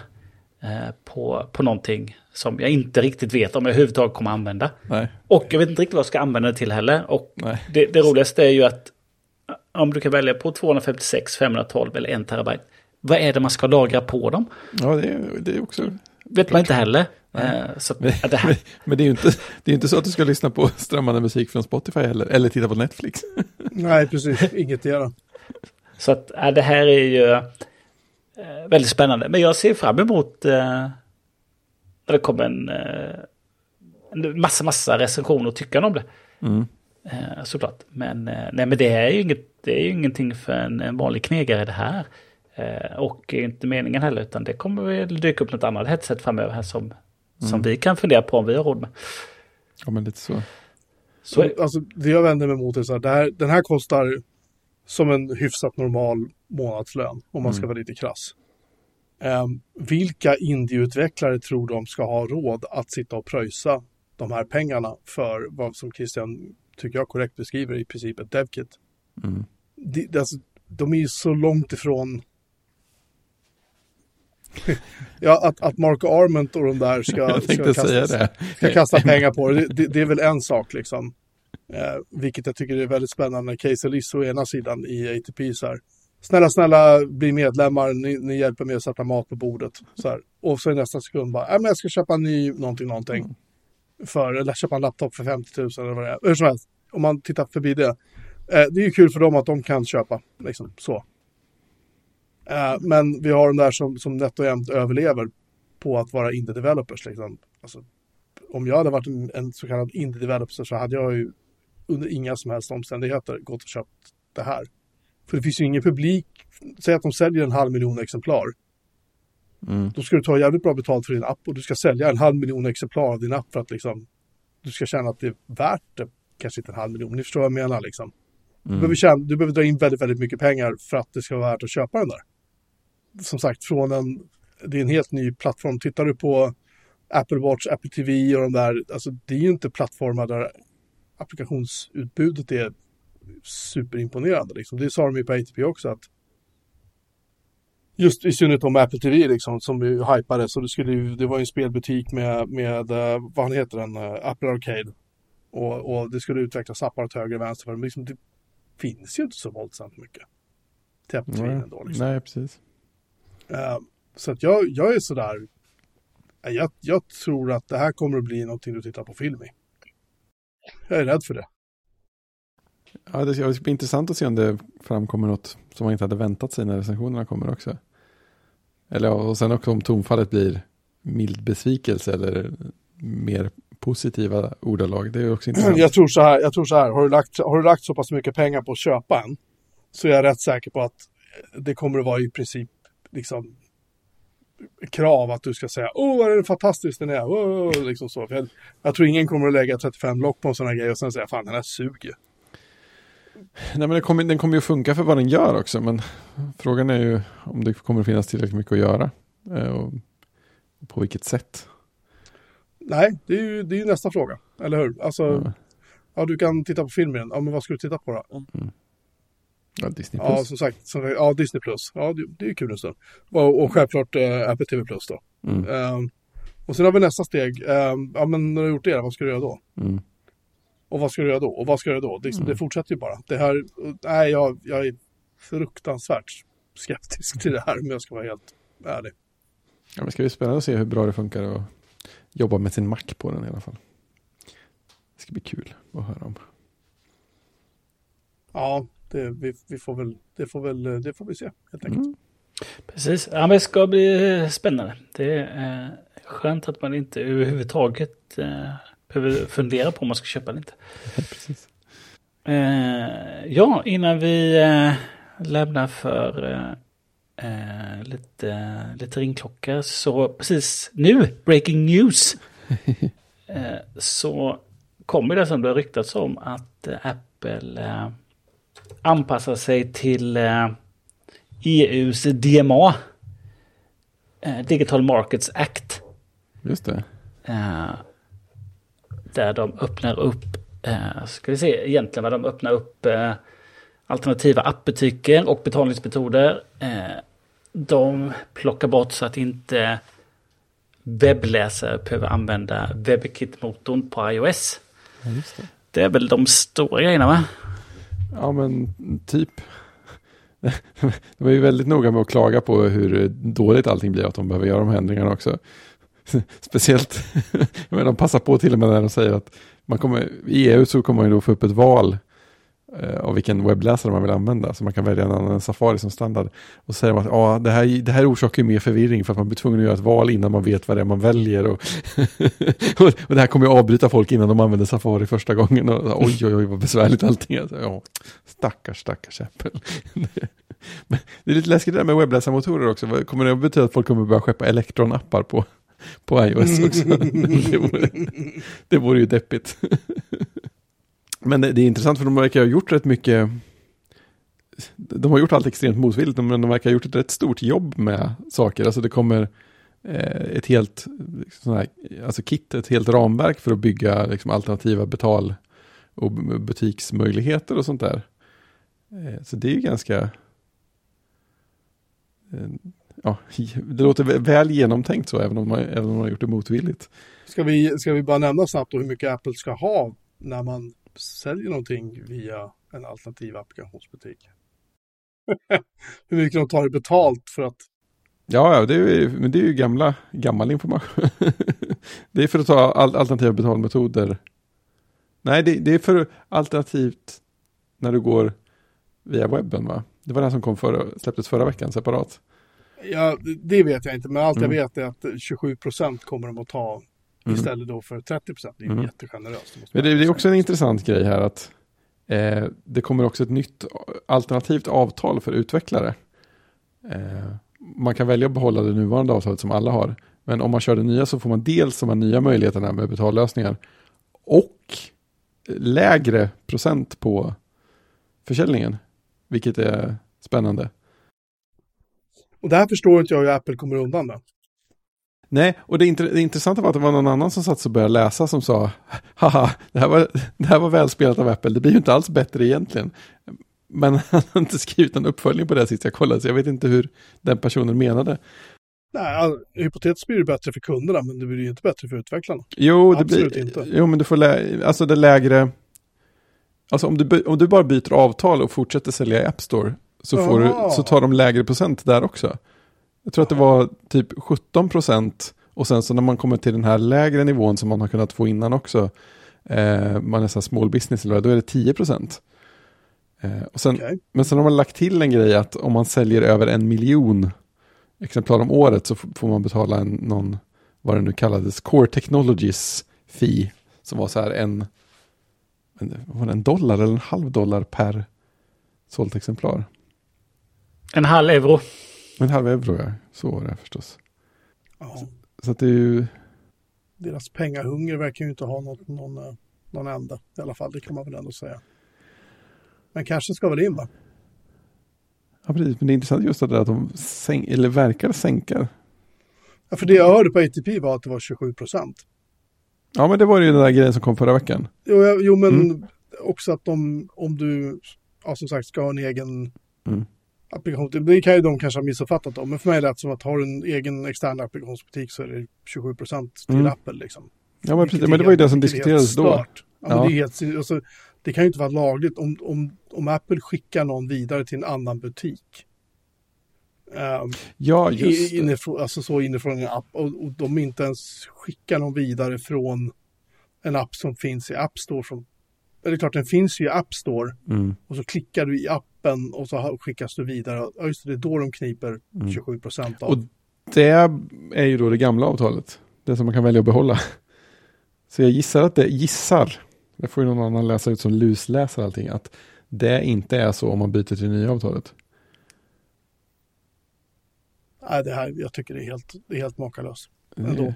äh, på, på någonting som jag inte riktigt vet om jag överhuvudtaget kommer använda. Nej. Och jag vet inte riktigt vad jag ska använda det till heller. Och det, det roligaste är ju att om du kan välja på tvåhundrafemtiosex, femhundratolv eller en terabyte, vad är det man ska lagra på dem? Ja, det är, det är också... vet man inte heller. Så att det här. Men det är ju inte, det är inte så att du ska lyssna på strömmande musik från Spotify eller, eller titta på Netflix. Nej, precis. Inget att göra. Så att ja, det här är ju väldigt spännande. Men jag ser fram emot eh, det kommer en, en massa, massa recensioner och tyckande om det. Mm. Eh, såklart. Men, nej, men det är ju inget, det är ju ingenting för en, en vanlig knegare det här. Och inte meningen heller, utan det kommer väl dyka upp något annat headset framöver här som, mm. som vi kan fundera på om vi har råd med. Ja, men lite så. så är... Alltså, det jag vänder mig mot är så här, det här, den här kostar som en hyfsat normal månadslön, om man ska mm. vara lite krass. Um, vilka indieutvecklare tror de ska ha råd att sitta och pröjsa de här pengarna för vad som Christian tycker jag korrekt beskriver i princip ett devkit? Mm. De, de, alltså, de är ju så långt ifrån... Ja, att, att Mark Arment och de där ska, ska, kasta, det. ska kasta pengar på det, det, det är väl en sak liksom. Eh, vilket jag tycker är väldigt spännande. Casey Liss å ena sidan i A T P så här, snälla, snälla, bli medlemmar, ni, ni hjälper mig att sätta mat på bordet. Så här. Och så i nästa sekund bara, äh, men jag ska köpa en ny någonting, någonting. För, eller köpa en laptop för femtio tusen eller vad det är. Hur som helst, om man tittar förbi det. Eh, det är ju kul för dem att de kan köpa, liksom så. Uh, men vi har de där som, som nätt och jämt överlever på att vara indie-developers. Liksom. Alltså, om jag hade varit en, en så kallad indie-developer så hade jag ju under inga som helst omständigheter gått och köpt det här. För det finns ju ingen publik. Säg att de säljer en halv miljon exemplar. Mm. Då ska du ta jävligt bra betalt för din app och du ska sälja en halv miljon exemplar av din app för att liksom, du ska känna att det är värt det. Kanske inte en halv miljon, ni förstår vad jag menar. Liksom. Mm. Du, behöver tjäna, du behöver dra in väldigt, väldigt mycket pengar för att det ska vara värt att köpa den där. Som sagt, från en, det är en helt ny plattform. Tittar du på Apple Watch, Apple T V och de där, alltså det är ju inte plattformar där applikationsutbudet är superimponerande. Liksom. Det sa de ju på A T P också, att just i synnerhet om Apple T V liksom, som vi hypade, så det, skulle, det var ju en spelbutik med, med vad heter den, Apple Arcade. Och, och det skulle utvecklas appar åt höger och vänster. Men liksom, det finns ju inte så våldsamt mycket till Apple T V ändå. Liksom. Nej, precis. Uh, så att jag, jag är sådär jag, jag tror att det här kommer att bli någonting du tittar på film i. Jag är rädd för det. Ja, det ska bli intressant att se om det framkommer något som man inte hade väntat sig när recensionerna kommer också. Eller, och sen också om tonfallet blir mild besvikelse eller mer positiva ordalag. Det är också intressant. Jag tror så här, jag tror så här. Har, du lagt, har du lagt så pass mycket pengar på att köpa en, så är jag rätt säker på att det kommer att vara i princip liksom krav att du ska säga åh, vad är det fantastiskt den är, åh, liksom så. Jag, jag tror ingen kommer att lägga trettiofem lock på en sån här grej och sen säga fan, den här suger. Nej, men den kommer, den kommer ju funka för vad den gör också, men frågan är ju om det kommer att finnas tillräckligt mycket att göra och på vilket sätt. Nej, det är ju, det är ju nästa fråga, eller hur? Alltså, mm. ja, du kan titta på filmen. Ja, men vad ska du titta på då? Mm. Ja, Disney Plus. Ja, som sagt, som, ja, Disney Plus. Ja, det, det är ju kul en stund. Och, och självklart eh, Apple T V Plus då. Mm. Um, och sen har vi nästa steg. Um, ja, men när du har gjort det, vad ska du göra då? Mm. Och vad ska du göra då? Och vad ska du göra då? Det, mm. det fortsätter ju bara. Det här, nej, jag, jag är fruktansvärt skeptisk till det här, om jag ska vara helt ärlig. Ja, men ska vi spännande se hur bra det funkar och jobba med sin Mac på den i alla fall. Det ska bli kul att höra om. Ja, det, vi, vi får väl, det får väl, det får vi se helt enkelt. Mm. Precis, ja, men det ska bli spännande. Det är skönt att man inte överhuvudtaget eh, behöver fundera på om man ska köpa eller inte. Precis. Eh, ja, innan vi eh, lämnar för eh, Eh, lite, lite ringklocka, så precis nu, breaking news, eh, så kommer det som det har ryktats om att eh, Apple eh, anpassar sig till eh, E U:s D M A, eh, Digital Markets Act. Just det. Eh, där de öppnar upp, eh, ska vi se egentligen vad de öppnar upp, eh, alternativa appbutiker och betalningsmetoder. Eh, de plockar bort så att inte webbläsare behöver använda WebKit-motorn på iOS. Ja, just det. Det är väl de stora grejerna, va? Ja, men typ. De är ju väldigt noga med att klaga på hur dåligt allting blir, att de behöver göra de ändringarna också. Speciellt, men de passar på till och med när de säger att man kommer, i E U så kommer man ju då få upp ett val av vilken webbläsare man vill använda, så man kan välja en annan Safari som standard, och säger man att ah, det, här, det här orsakar ju mer förvirring för att man blir tvungen att göra ett val innan man vet vad det är man väljer, och, och det här kommer ju avbryta folk innan de använder Safari första gången, och oj oj oj vad besvärligt allting, alltså, ja, stackars stackars Apple. Det är lite läskigt det där med webbläsarmotorer också. Kommer det att betyda att folk kommer börja skeppa Electron-appar på, på iOS också? det, vore, det vore ju deppigt. Men det, det är intressant, för de verkar ha gjort rätt mycket, de har gjort allt extremt motvilligt, men de verkar ha gjort ett rätt stort jobb med saker. Alltså det kommer eh, ett helt sån här, alltså kit, ett helt ramverk för att bygga liksom alternativa betal- och butiksmöjligheter och sånt där. Eh, så det är ju ganska, eh, ja, det låter väl genomtänkt så, även om man, även om man har gjort det motvilligt. Ska vi, ska vi bara nämna snabbt då hur mycket Apple ska ha när man säljer någonting via en alternativ applikationsbutik? Hur mycket de tar betalt för att... Ja, det är ju, men det är ju gamla, gammal information. Det är för att ta alternativa betalmetoder. Nej, det, det är för alternativt när du går via webben, va? Det var den som kom förra, släpptes förra veckan separat. Ja, det vet jag inte, men allt jag mm. vet är att tjugosju procent kommer de att ta Mm. istället då för trettio procent. Det är mm. jättegeneröst. Det, det, det är också en intressant grej här att eh, det kommer också ett nytt alternativt avtal för utvecklare. Eh, man kan välja att behålla det nuvarande avtalet som alla har. Men om man kör det nya så får man dels de här nya möjligheterna med betallösningar och lägre procent på försäljningen. Vilket är spännande. Och det här förstår inte jag hur Apple kommer undan med. Nej, och det, int- det intressanta var att det var någon annan som satt och började läsa som sa haha, det här var, det här var välspelat av Apple, det blir ju inte alls bättre egentligen. Men han har inte skrivit en uppföljning på det sist jag kollade, så jag vet inte hur den personen menade. Nej, all, hypotetiskt blir det bättre för kunderna, men det blir ju inte bättre för utvecklarna. Jo, det absolut blir, inte. Jo, men du får lä- alltså det lägre... Alltså om du, om du bara byter avtal och fortsätter sälja i App Store så, får du, så tar de lägre procent där också. Jag tror att det var typ sjutton procent, och sen så när man kommer till den här lägre nivån som man har kunnat få innan också, eh, man är så här small business, eller då är det tio procent. Eh, och sen, okay. Men sen har man lagt till en grej att om man säljer över en miljon exemplar om året så f- får man betala en, någon, vad det nu kallades, Core Technologies fee som var så här en, var det en dollar eller en halv dollar per sålt exemplar. En halv euro. En halv euro, ja. Så var det förstås. Ja. Så, så att det är ju... Deras pengahunger verkar ju inte ha något, någon, någon ända. I alla fall, det kan man väl ändå säga. Men kanske ska väl in, va? Ja, precis. Men det är intressant just det där att de sänk, eller verkar sänka. Ja, för det jag hörde på A T P var att det var tjugosju procent. Ja, men det var ju den där grejen som kom förra veckan. Jo, jo men mm. också att de, om du, ja, som sagt, ska ha en egen... Mm. applikation. Det kan ju de kanske ha missuppfattat om, men för mig lät det som att har en egen extern applikationsbutik så är det tjugosju procent till mm. Apple liksom. Ja, men precis, men det helt, var ju det som diskuterades då. Ja, ja. Men det, är helt, alltså, det kan ju inte vara lagligt om, om, om Apple skickar någon vidare till en annan butik. Um, ja, just det. Inifrån, alltså så inifrån en app, och, och de inte ens skickar någon vidare från en app som finns i App Store från. Det är klart, den finns ju i App Store mm. och så klickar du i appen och så skickas du vidare. Ja, just det, det är då de kniper tjugosju procent av. Och det är ju då det gamla avtalet. Det som man kan välja att behålla. Så jag gissar att det, gissar, det får ju någon annan läsa ut som lusläser allting, att det inte är så om man byter till det nya avtalet. Nej, det här, jag tycker det är helt, det är helt makalöst ändå. Nej.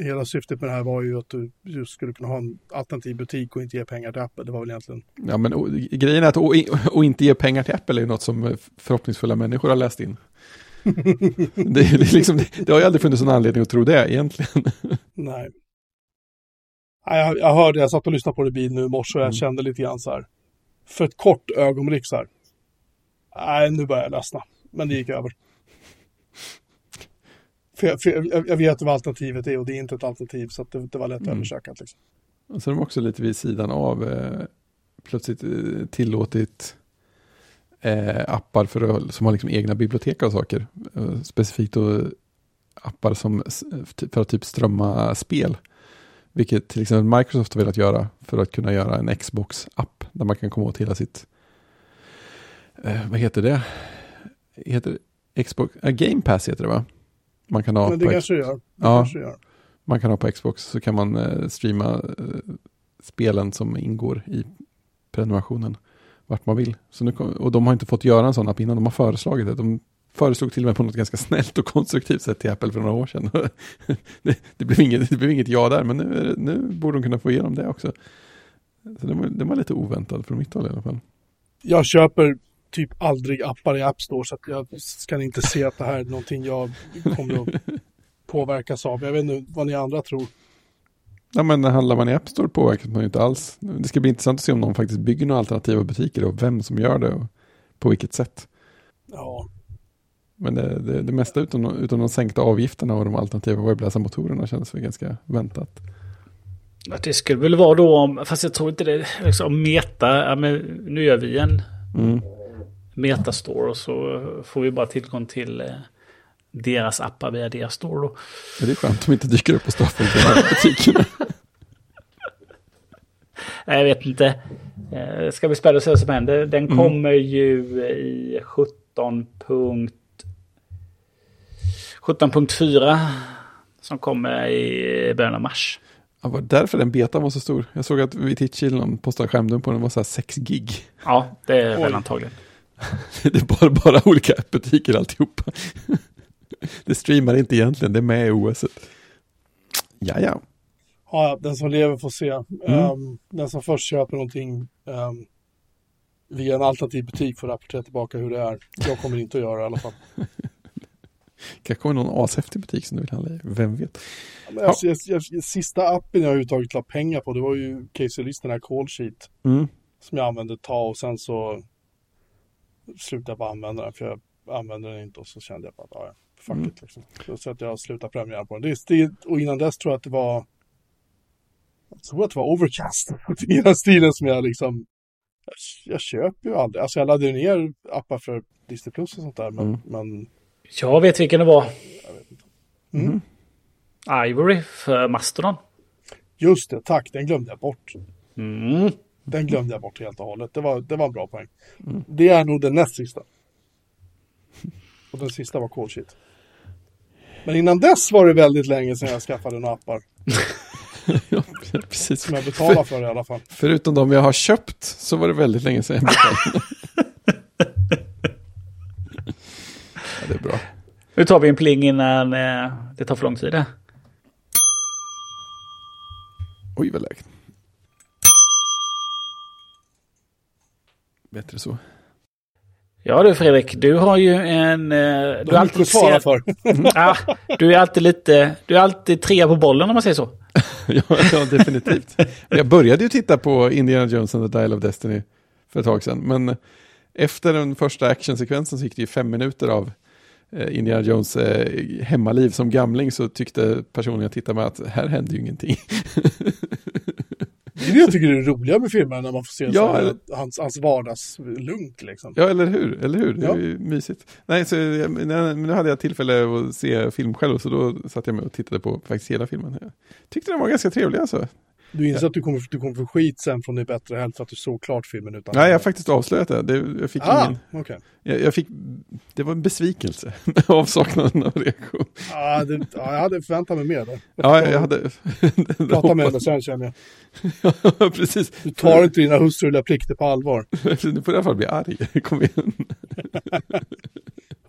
Hela syftet med det här var ju att du just skulle kunna ha en alternativ butik och inte ge pengar till Apple. Det var väl egentligen... Ja, men och, grejen är att och, och inte ge pengar till Apple är ju något som förhoppningsfulla människor har läst in. det, det, liksom, det, det har ju aldrig funnits en anledning att tro det egentligen. Nej. Jag, jag hörde, jag satt och lyssnade på det bil nu i morse och jag mm. kände lite grann så här. För ett kort ögonblick så här. Nej, nu börjar jag ledsna. Men det gick över. För jag, för jag, jag vet vad alternativet är och det är inte ett alternativ, så att det, det var lätt att mm. översöka. Liksom. Och så är de också lite vid sidan av eh, plötsligt eh, tillåtit eh, appar för, som har liksom egna bibliotek och saker. Eh, specifikt då appar som, för att typ strömma spel. Vilket till exempel Microsoft har velat göra för att kunna göra en Xbox-app där man kan komma åt hela sitt... Eh, vad heter det? Heter Xbox, eh, Game Pass heter det, va? Man kan ha, men det kanske gör. Det ja, kanske gör. Man kan ha på Xbox, så kan man eh, streama eh, spelen som ingår i prenumerationen vart man vill. Så nu kom, och de har inte fått göra en sån app innan, de har föreslagit det. De föreslog till och med på något ganska snällt och konstruktivt sätt till Apple för några år sedan. det, det, blev inget, det blev inget ja där, men nu, nu borde de kunna få igenom det också. Så det var, det var lite oväntat från mitt håll i alla fall. Jag köper... typ aldrig appar i App Store, så att jag ska inte se att det här är någonting jag kommer att påverkas av. Jag vet inte vad ni andra tror. Ja, men när handlar man i App Store påverkas man ju inte alls. Det ska bli intressant att se om de faktiskt bygger några alternativa butiker och vem som gör det och på vilket sätt. Ja. Men det, det, det mesta utom, utom de sänkta avgifterna och de alternativa webbläsarmotorerna känns väl ganska väntat. Det skulle väl vara då om, fast jag tror inte det, liksom meta, ja, men nu gör vi en mm. Metastore och så får vi bara tillgång till eh, deras appar via deras store då. Det är skönt att de inte dyker upp på straffen till de här butikerna. Jag vet inte. Eh, ska vi spela och se vad som händer. Den mm. kommer ju i sjutton punkt fyra som kommer i början av mars. Ja, var därför den betan var så stor. Jag såg att vi tittade någon postade skärmdump på den, var så här sex gig. Ja, det är väl antagligen. Det är bara, bara olika appbutiker alltihopa. Det streamar inte egentligen, det är med i O S-et. Jaja. Ja, den som lever får se. Mm. Um, den som först köper någonting um, via en alternativ butik får rapportera tillbaka hur det är. Jag kommer inte att göra i alla fall. Kanske kommer någon ashäftig butik som du vill handla i. Vem vet? Ja, alltså, jag, jag, sista appen jag överhuvudtaget la pengar på, det var ju K C-listan här, Call Sheet. Mm. Som jag använde ett tag och sen så slutade bara använda den, för jag använde den inte och så kände jag bara att ja, fuck mm. it, liksom. Så att jag slutade prenumerera på den. Det är stil, och innan dess tror jag att det var jag tror att det var Overcast i den stilen som jag liksom jag, jag köper ju aldrig. Alltså jag laddade ner appar för Disney Plus och sånt där, men, mm. men jag vet vilken det var. Jag vet inte. Mm. Mm. Ivory för Mastodon. Just det, tack. Den glömde jag bort. Mm. Den glömde jag bort helt och hållet. Det var, det var en bra poäng. Mm. Det är nog den näst sista. Och den sista var Call Sheet. Men innan dess var det väldigt länge sedan jag skaffade några appar. precis. Som jag betalar för i alla fall. Förutom de jag har köpt så var det väldigt länge sedan jag betalade. Ja, det är bra. Nu tar vi en pling innan eh, det tar för lång tid. Oj, vad lägt. Bättre så. Ja du Fredrik, du har ju en... Eh, du har alltid svara för. Ja, du är alltid lite... Du är alltid trea på bollen om man säger så. Ja, ja, definitivt. Jag började ju titta på Indiana Jones and the Dial of Destiny för ett tag sedan. Men efter den första actionsekvensen så gick det ju fem minuter av eh, Indiana Jones eh, hemmaliv som gamling. Så tyckte personen jag tittade med att här hände ju ingenting. Det är det jag tycker är roligare med filmen när man får se ja, eller, hans, hans vardagslunk. Liksom. Ja, eller hur? Eller hur? Det är ju ja. mysigt. Nej, så, men nu hade jag tillfälle att se film själv så då satt jag med och tittade på faktiskt hela filmen. Jag tyckte den var ganska trevlig alltså. Du inser ja. att du kommer, du kommer få skit sen från det bättre helt för att du såg klart filmen utan... Nej, jag har faktiskt avslöjat det. det jag fick ah, ingen... Okay. Jag, jag fick... Det var en besvikelse avsaknaden av reaktion. Ah, det, ja, jag hade förväntat mig mer. Då. Ja, jag, jag hade... Prata med henne sen känner jag. Ja, precis. Du tar inte dina hustrurliga plikter på allvar. Du får i alla fall bli arg. Kom igen.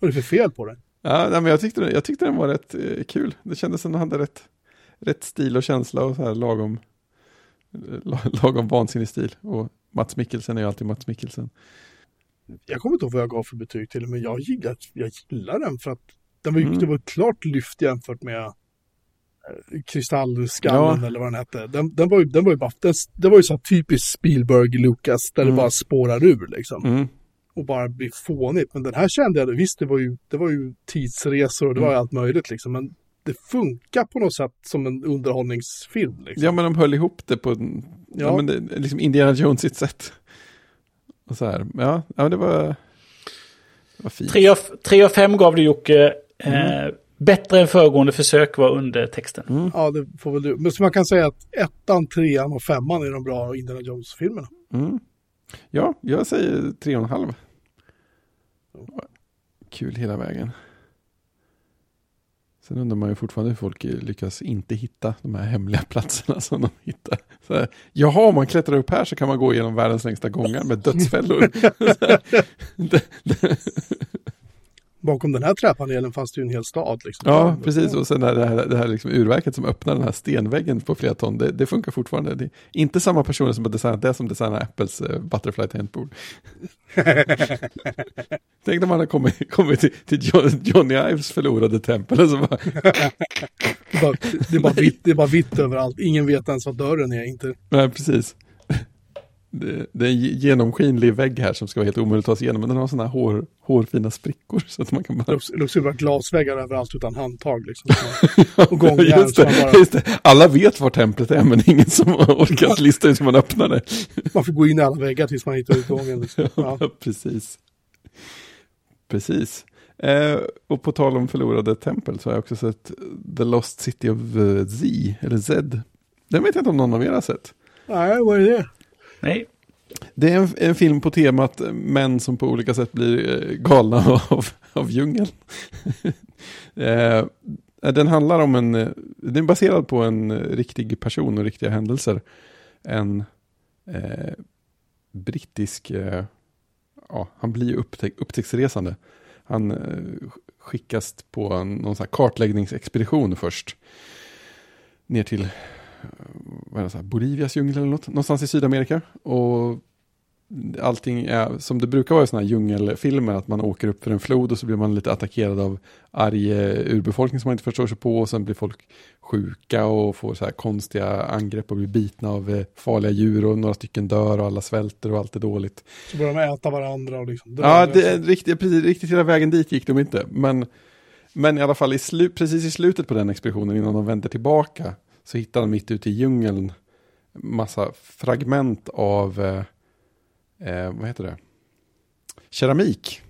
Vad är det för fel på det? Ja, nej, men jag tyckte, jag tyckte den var rätt eh, kul. Det kändes som att den hade rätt, rätt stil och känsla och så här lagom... lagom vansinnig stil. Och Mats Mikkelsen är ju alltid Mats Mikkelsen. Jag kommer inte ihåg vad jag gav för betyg till, men jag gillar, jag gillar den för att den var, mm. det var klart lyft jämfört med eh, Kristallskallen ja. eller vad den hette. Den, den var ju, den var ju bara, den, det var ju så typiskt Spielberg Lucas där mm. det bara spårar ur liksom. Mm. Och bara blir fånigt. Men den här kände jag, visst det var ju, det var ju tidsresor och det mm. var ju allt möjligt liksom, men det funkar på något sätt som en underhållningsfilm. Liksom. Ja, men de höll ihop det på en, ja. Ja, men det, liksom Indiana Jones sitt sätt. Och så här. Ja, ja det var, det var fint. tre av fem gav du Jocke. Mm. Eh, bättre än föregående försök var undertexten. Mm. Ja, det får väl du. Men så man kan säga att ettan, trean och femman är de bra Indiana Jones-filmerna. Mm. Ja, jag säger tre och en halv. Kul hela vägen. Sen undrar man ju fortfarande hur folk lyckas inte hitta de här hemliga platserna som de hittar. Så här, jaha, om man klättrar upp här så kan man gå igenom världens längsta gångar med dödsfällor. Bakom den här träpanelen fanns det ju en hel stad. Liksom. Ja, precis. Och sen det här, det här liksom urverket som öppnar den här stenväggen på flera ton, det, det funkar fortfarande. Det är inte samma personer som har designat det som designar Apples uh, Butterfly Tentboard. Tänk om man har kommit, kommit till, till John, Johnny Ives förlorade tempel. Och så bara... det, är bara, det, är bara vitt, det är bara vitt överallt. Ingen vet ens vad dörren är. Inte. Nej, precis. Det, det är en genomskinlig vägg här som ska vara helt omöjligt att ta sig igenom, men den har såna här hår, hårfina sprickor så att man kan bara... Det låter ju bara glasväggar överallt utan handtag liksom. Och gångjärn. Just det, bara... just det. Alla vet var templet är men ingen som orkat lista ut hur man öppnar det. Man får gå in i alla väggar tills man hittar utgången liksom. Ja. Ja, precis. Precis. Eh, och på tal om förlorade tempel så har jag också sett The Lost City of Z, eller Z. Den vet jag inte om någon av er har sett. Nej, vad är det? Nej. Det är en, en film på temat män som på olika sätt blir galna av, av djungeln. eh, den handlar om en... Den är baserad på en riktig person och riktiga händelser. En eh, brittisk... Eh, ja, han blir upptäck, upptäcktsresande. Han eh, skickas på en, någon sån här kartläggningsexpedition först. Ner till... vad är det, så här, Bolivias djungel eller något, någonstans i Sydamerika, och allting är som det brukar vara i såna här djungelfilmer, att man åker upp för en flod och så blir man lite attackerad av arg urbefolkning som man inte förstår sig på, och sen blir folk sjuka och får så här konstiga angrepp och blir bitna av farliga djur och några stycken dör och alla svälter och allt är dåligt. Så börjar de äta varandra och liksom dör. Ja, det är riktigt, precis, riktigt hela vägen dit gick de inte, men, men i alla fall i slu, precis i slutet på den expeditionen innan de vänder tillbaka så hittar de mitt ute i djungeln massa fragment av eh, vad heter det? Keramik.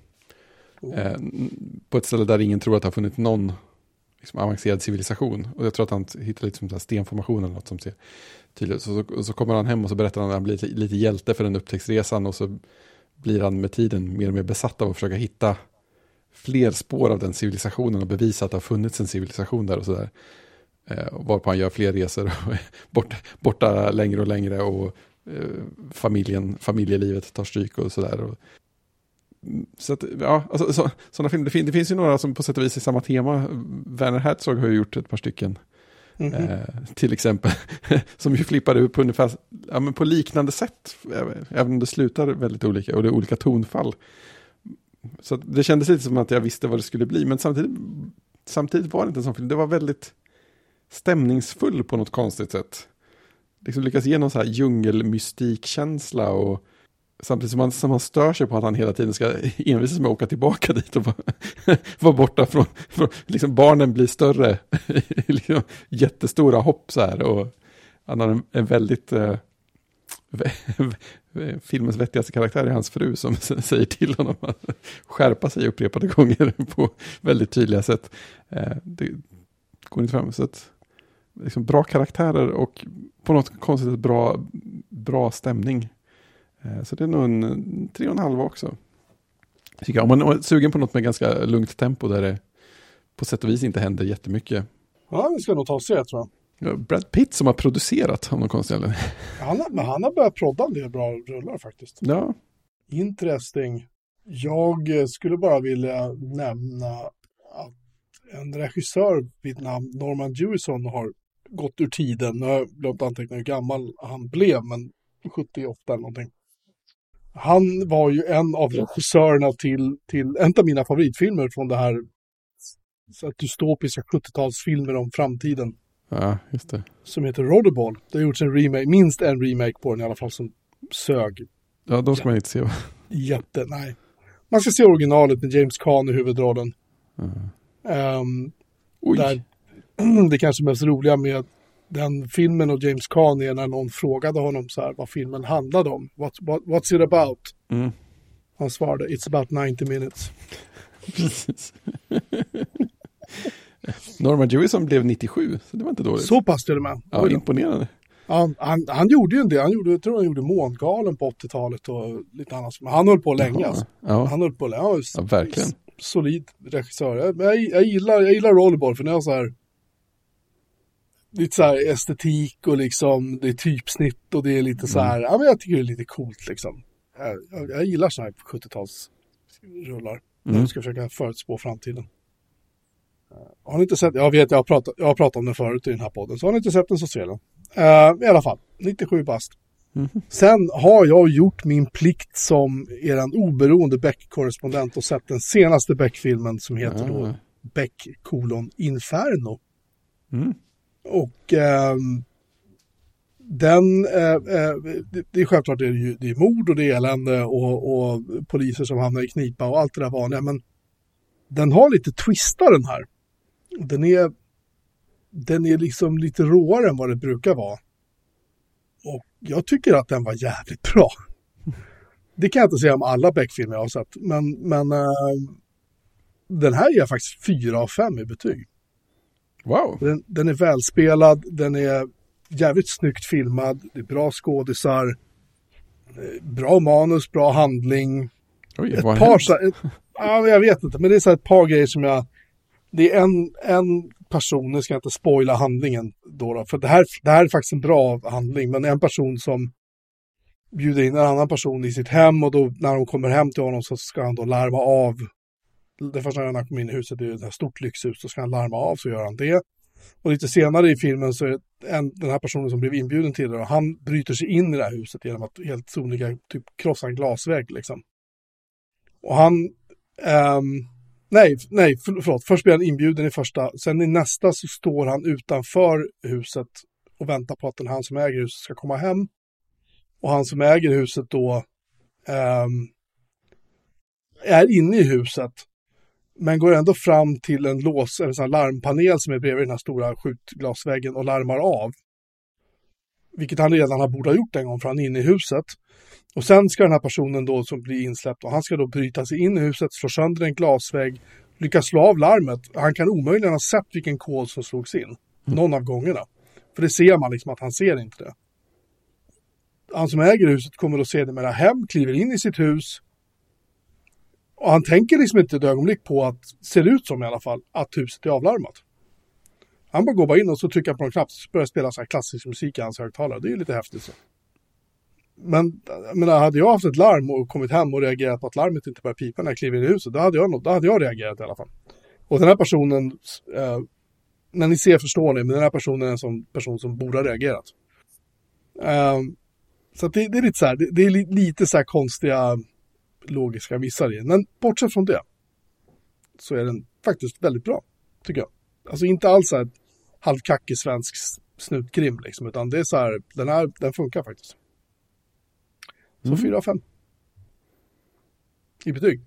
Oh. Eh, på ett ställe där ingen tror att det har funnits någon liksom, avancerad civilisation. Och jag tror att han hittar lite som här stenformation eller något som ser tydligt. Så, så, så kommer han hem och så berättar han att han blir lite, lite hjälte för den upptäcktsresan, och så blir han med tiden mer och mer besatt av att försöka hitta fler spår av den civilisationen och bevisa att det har funnits en civilisation där och sådär. Eh, varpå han gör fler resor bort, borta längre och längre och eh, familjen, familjelivet tar stryk och sådär. Och, så att, ja, alltså, så, sådana filmer. Det, fin, det finns ju några som på sätt och vis i samma tema. Werner Herzog har ju gjort ett par stycken. Mm-hmm. Eh, till exempel som ju flippar ut på ungefär ja, men på liknande sätt, även om det slutar väldigt olika och det är olika tonfall, så det kändes lite som att jag visste vad det skulle bli, men samtidigt, samtidigt var det inte en sån film. Det var väldigt stämningsfull på något konstigt sätt, liksom lyckas ge någon så här djungelmystikkänsla, och samtidigt som man, som man stör sig på att han hela tiden ska envisas med att åka tillbaka dit och bara, vara borta från, från liksom barnen blir större liksom, jättestora hopp så här, och han har en, en väldigt eh, filmens vettigaste karaktär är hans fru som säger till honom att skärpa sig upprepade gånger på väldigt tydliga sätt. Eh, det går inte fram, så att liksom bra karaktärer och på något konstigt sätt bra, bra stämning. Så det är nog en tre och en halva också. Tycker jag. Om man är sugen på något med ganska lugnt tempo där det på sätt och vis inte händer jättemycket. Ja, vi ska nog ta och se, tror jag. Brad Pitt som har producerat av någon konstnärlig. Han, men han har börjat prodda en del bra rullar faktiskt. Ja. Interesting. Jag skulle bara vilja nämna att en regissör vid namn Norman Jewison har gått ur tiden. Nu har jag glömt anteckna hur gammal han blev, men sjuttioåtta eller någonting. Han var ju en av regissörerna till, till en av mina favoritfilmer från det här så att dystopiska sjuttiotalsfilmer om framtiden. Ja, just det. Som heter Rollerball. Det har gjorts en remake, minst en remake på den i alla fall, som sög. Ja, då ska jätte, man inte se. Va? Jätte, nej. Man ska se originalet med James Caan i huvudrollen. Mm. Um, där, det kanske mest roliga med den filmen och James Caan är när någon frågade honom så här, vad filmen handlade om. What, what, what's it about? Mm. Han svarade, it's about nittio minutes. Precis. Norman Jewison blev nittiosju, så det var inte dåligt. Så pass till och med. Ja, imponerande. Han, han, han gjorde ju en del. Han gjorde, jag tror han gjorde Mångalen på åttiotalet och lite annat. Men han höll på länge. Ja, alltså. Ja. Han höll på länge. Ja, ja, verkligen. Solid regissör. Jag, jag, jag, gillar, jag gillar Rollerball, för när jag så här lite så här estetik och liksom det är typsnitt och det är lite så här, mm. ja men jag tycker det är lite coolt liksom. Jag, jag, jag gillar så här sjuttiotalsrullar. Mm. Jag ska försöka förutspå framtiden. Har ni inte sett, jag vet jag har pratat, jag har pratat om den förut i den här podden, så har ni inte sett den så ser den. Uh, I alla fall, nittiosju bast. Mm. Sen har jag gjort min plikt som eran oberoende Beck-korrespondent och sett den senaste Beck-filmen som heter mm. då Beck kolon Inferno. Mm. Och eh, den, eh, det, det är självklart det är, ju, det är mord och det är elände och, och poliser som hamnar i knipa och allt det där vanliga. Men den har lite twistar den här. Den är, den är liksom lite råare än vad det brukar vara. Och jag tycker att den var jävligt bra. Det kan jag inte säga om alla Beck-filmer jag har sett. Men, men eh, den här ger faktiskt fyra av fem i betyg. Wow. Den, den är välspelad, den är jävligt snyggt filmad, det är bra skådisar, bra manus, bra handling. Oj, ett par så, ett, ja, jag vet inte, men det är så ett par grejer som jag, det är en, en person, nu ska jag inte spoila handlingen då, då för det här, det här är faktiskt en bra handling, men en person som bjuder in en annan person i sitt hem och då när de kommer hem till honom så ska han då larma av. Det första när han kom in i huset är ju ett stort lyxhus, så ska han larma av, så gör han det. Och lite senare i filmen så är en, den här personen som blev inbjuden till det, och han bryter sig in i det här huset genom att helt soniga typ krossa en glasvägg liksom. Och han, um, nej, nej för, förlåt, först blir han inbjuden i första, sen i nästa så står han utanför huset och väntar på att den han som äger huset ska komma hem. Och han som äger huset då um, är inne i huset. Men går ändå fram till en lås eller en larmpanel som är bredvid den här stora skjutglasväggen och larmar av. Vilket han redan har borde ha gjort en gång, för han är inne i huset. Och sen ska den här personen då som blir insläppt, och han ska då bryta sig in i huset, slå sönder en glasvägg, lyckas slå av larmet. Han kan omöjligen ha sett vilken kod som slogs in. Mm. Någon av gångerna. För det ser man liksom att han ser inte det. Han som äger huset kommer att se det med det hem, kliver in i sitt hus. Och han tänker liksom inte ett ögonblick på att, ser det ut som i alla fall, att huset är avlarmat. Han bara går bara in och så trycker på en knapp så börjar spela så här klassisk musik i hans högtalare. Det är ju lite häftigt så. Men menar, hade jag haft ett larm och kommit hem och reagerat på att larmet inte börjar pipa när jag kliver in i huset, då hade jag, då hade jag reagerat i alla fall. Och den här personen, eh, när ni ser förstår ni, men den här personen är en sån person som borde ha reagerat. Eh, så att det, det är lite så här, det, det är lite så här konstiga logiska missar i. Men bortsett från det så är den faktiskt väldigt bra, tycker jag. Alltså inte alls så här halvkackig svensk snutgrim liksom, utan det är så här, den här, den funkar faktiskt. Så mm. fyra av fem. I betyg.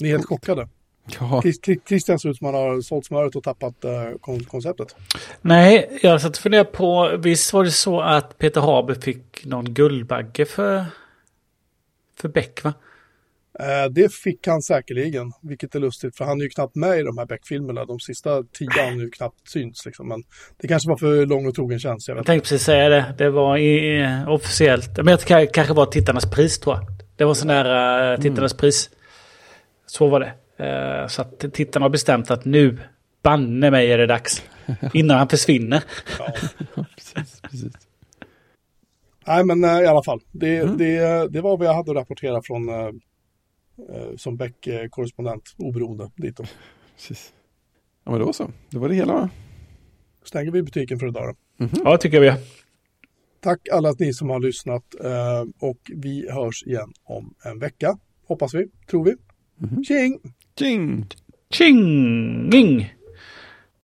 Ni är helt chockade. Ja. Christian ser ut som man har sålt smöret och tappat uh, kon- konceptet. Nej, jag satt och funderade på, visst var det så att Peter Haber fick någon guldbagge för, för Beck, va? Uh, det fick han säkerligen, vilket är lustigt, för han är ju knappt med i de här Beck-filmerna. De sista tio han ju knappt syns liksom, men det kanske var för lång och trogen tjänst. Jag, jag tänkte precis säga det, det var i, i, officiellt, men det kanske var tittarnas pris, tror jag. Det var sån där uh, tittarnas mm. pris, så var det. Uh, så att tittarna har bestämt att nu banne mig är det dags, innan han försvinner. Ja, precis, precis. Nej, men uh, i alla fall, det, mm. det, det var vad jag hade att rapportera från... Uh, som Beck-korrespondent, oberoende dit då. Precis. Ja, men då så. Det var det hela, va? Stänger vi butiken för idag då? Mm-hmm. Ja, tycker vi. Tack alla ni som har lyssnat, och vi hörs igen om en vecka. Hoppas vi, tror vi. Mm-hmm. Tjing! Tjing! Tjing!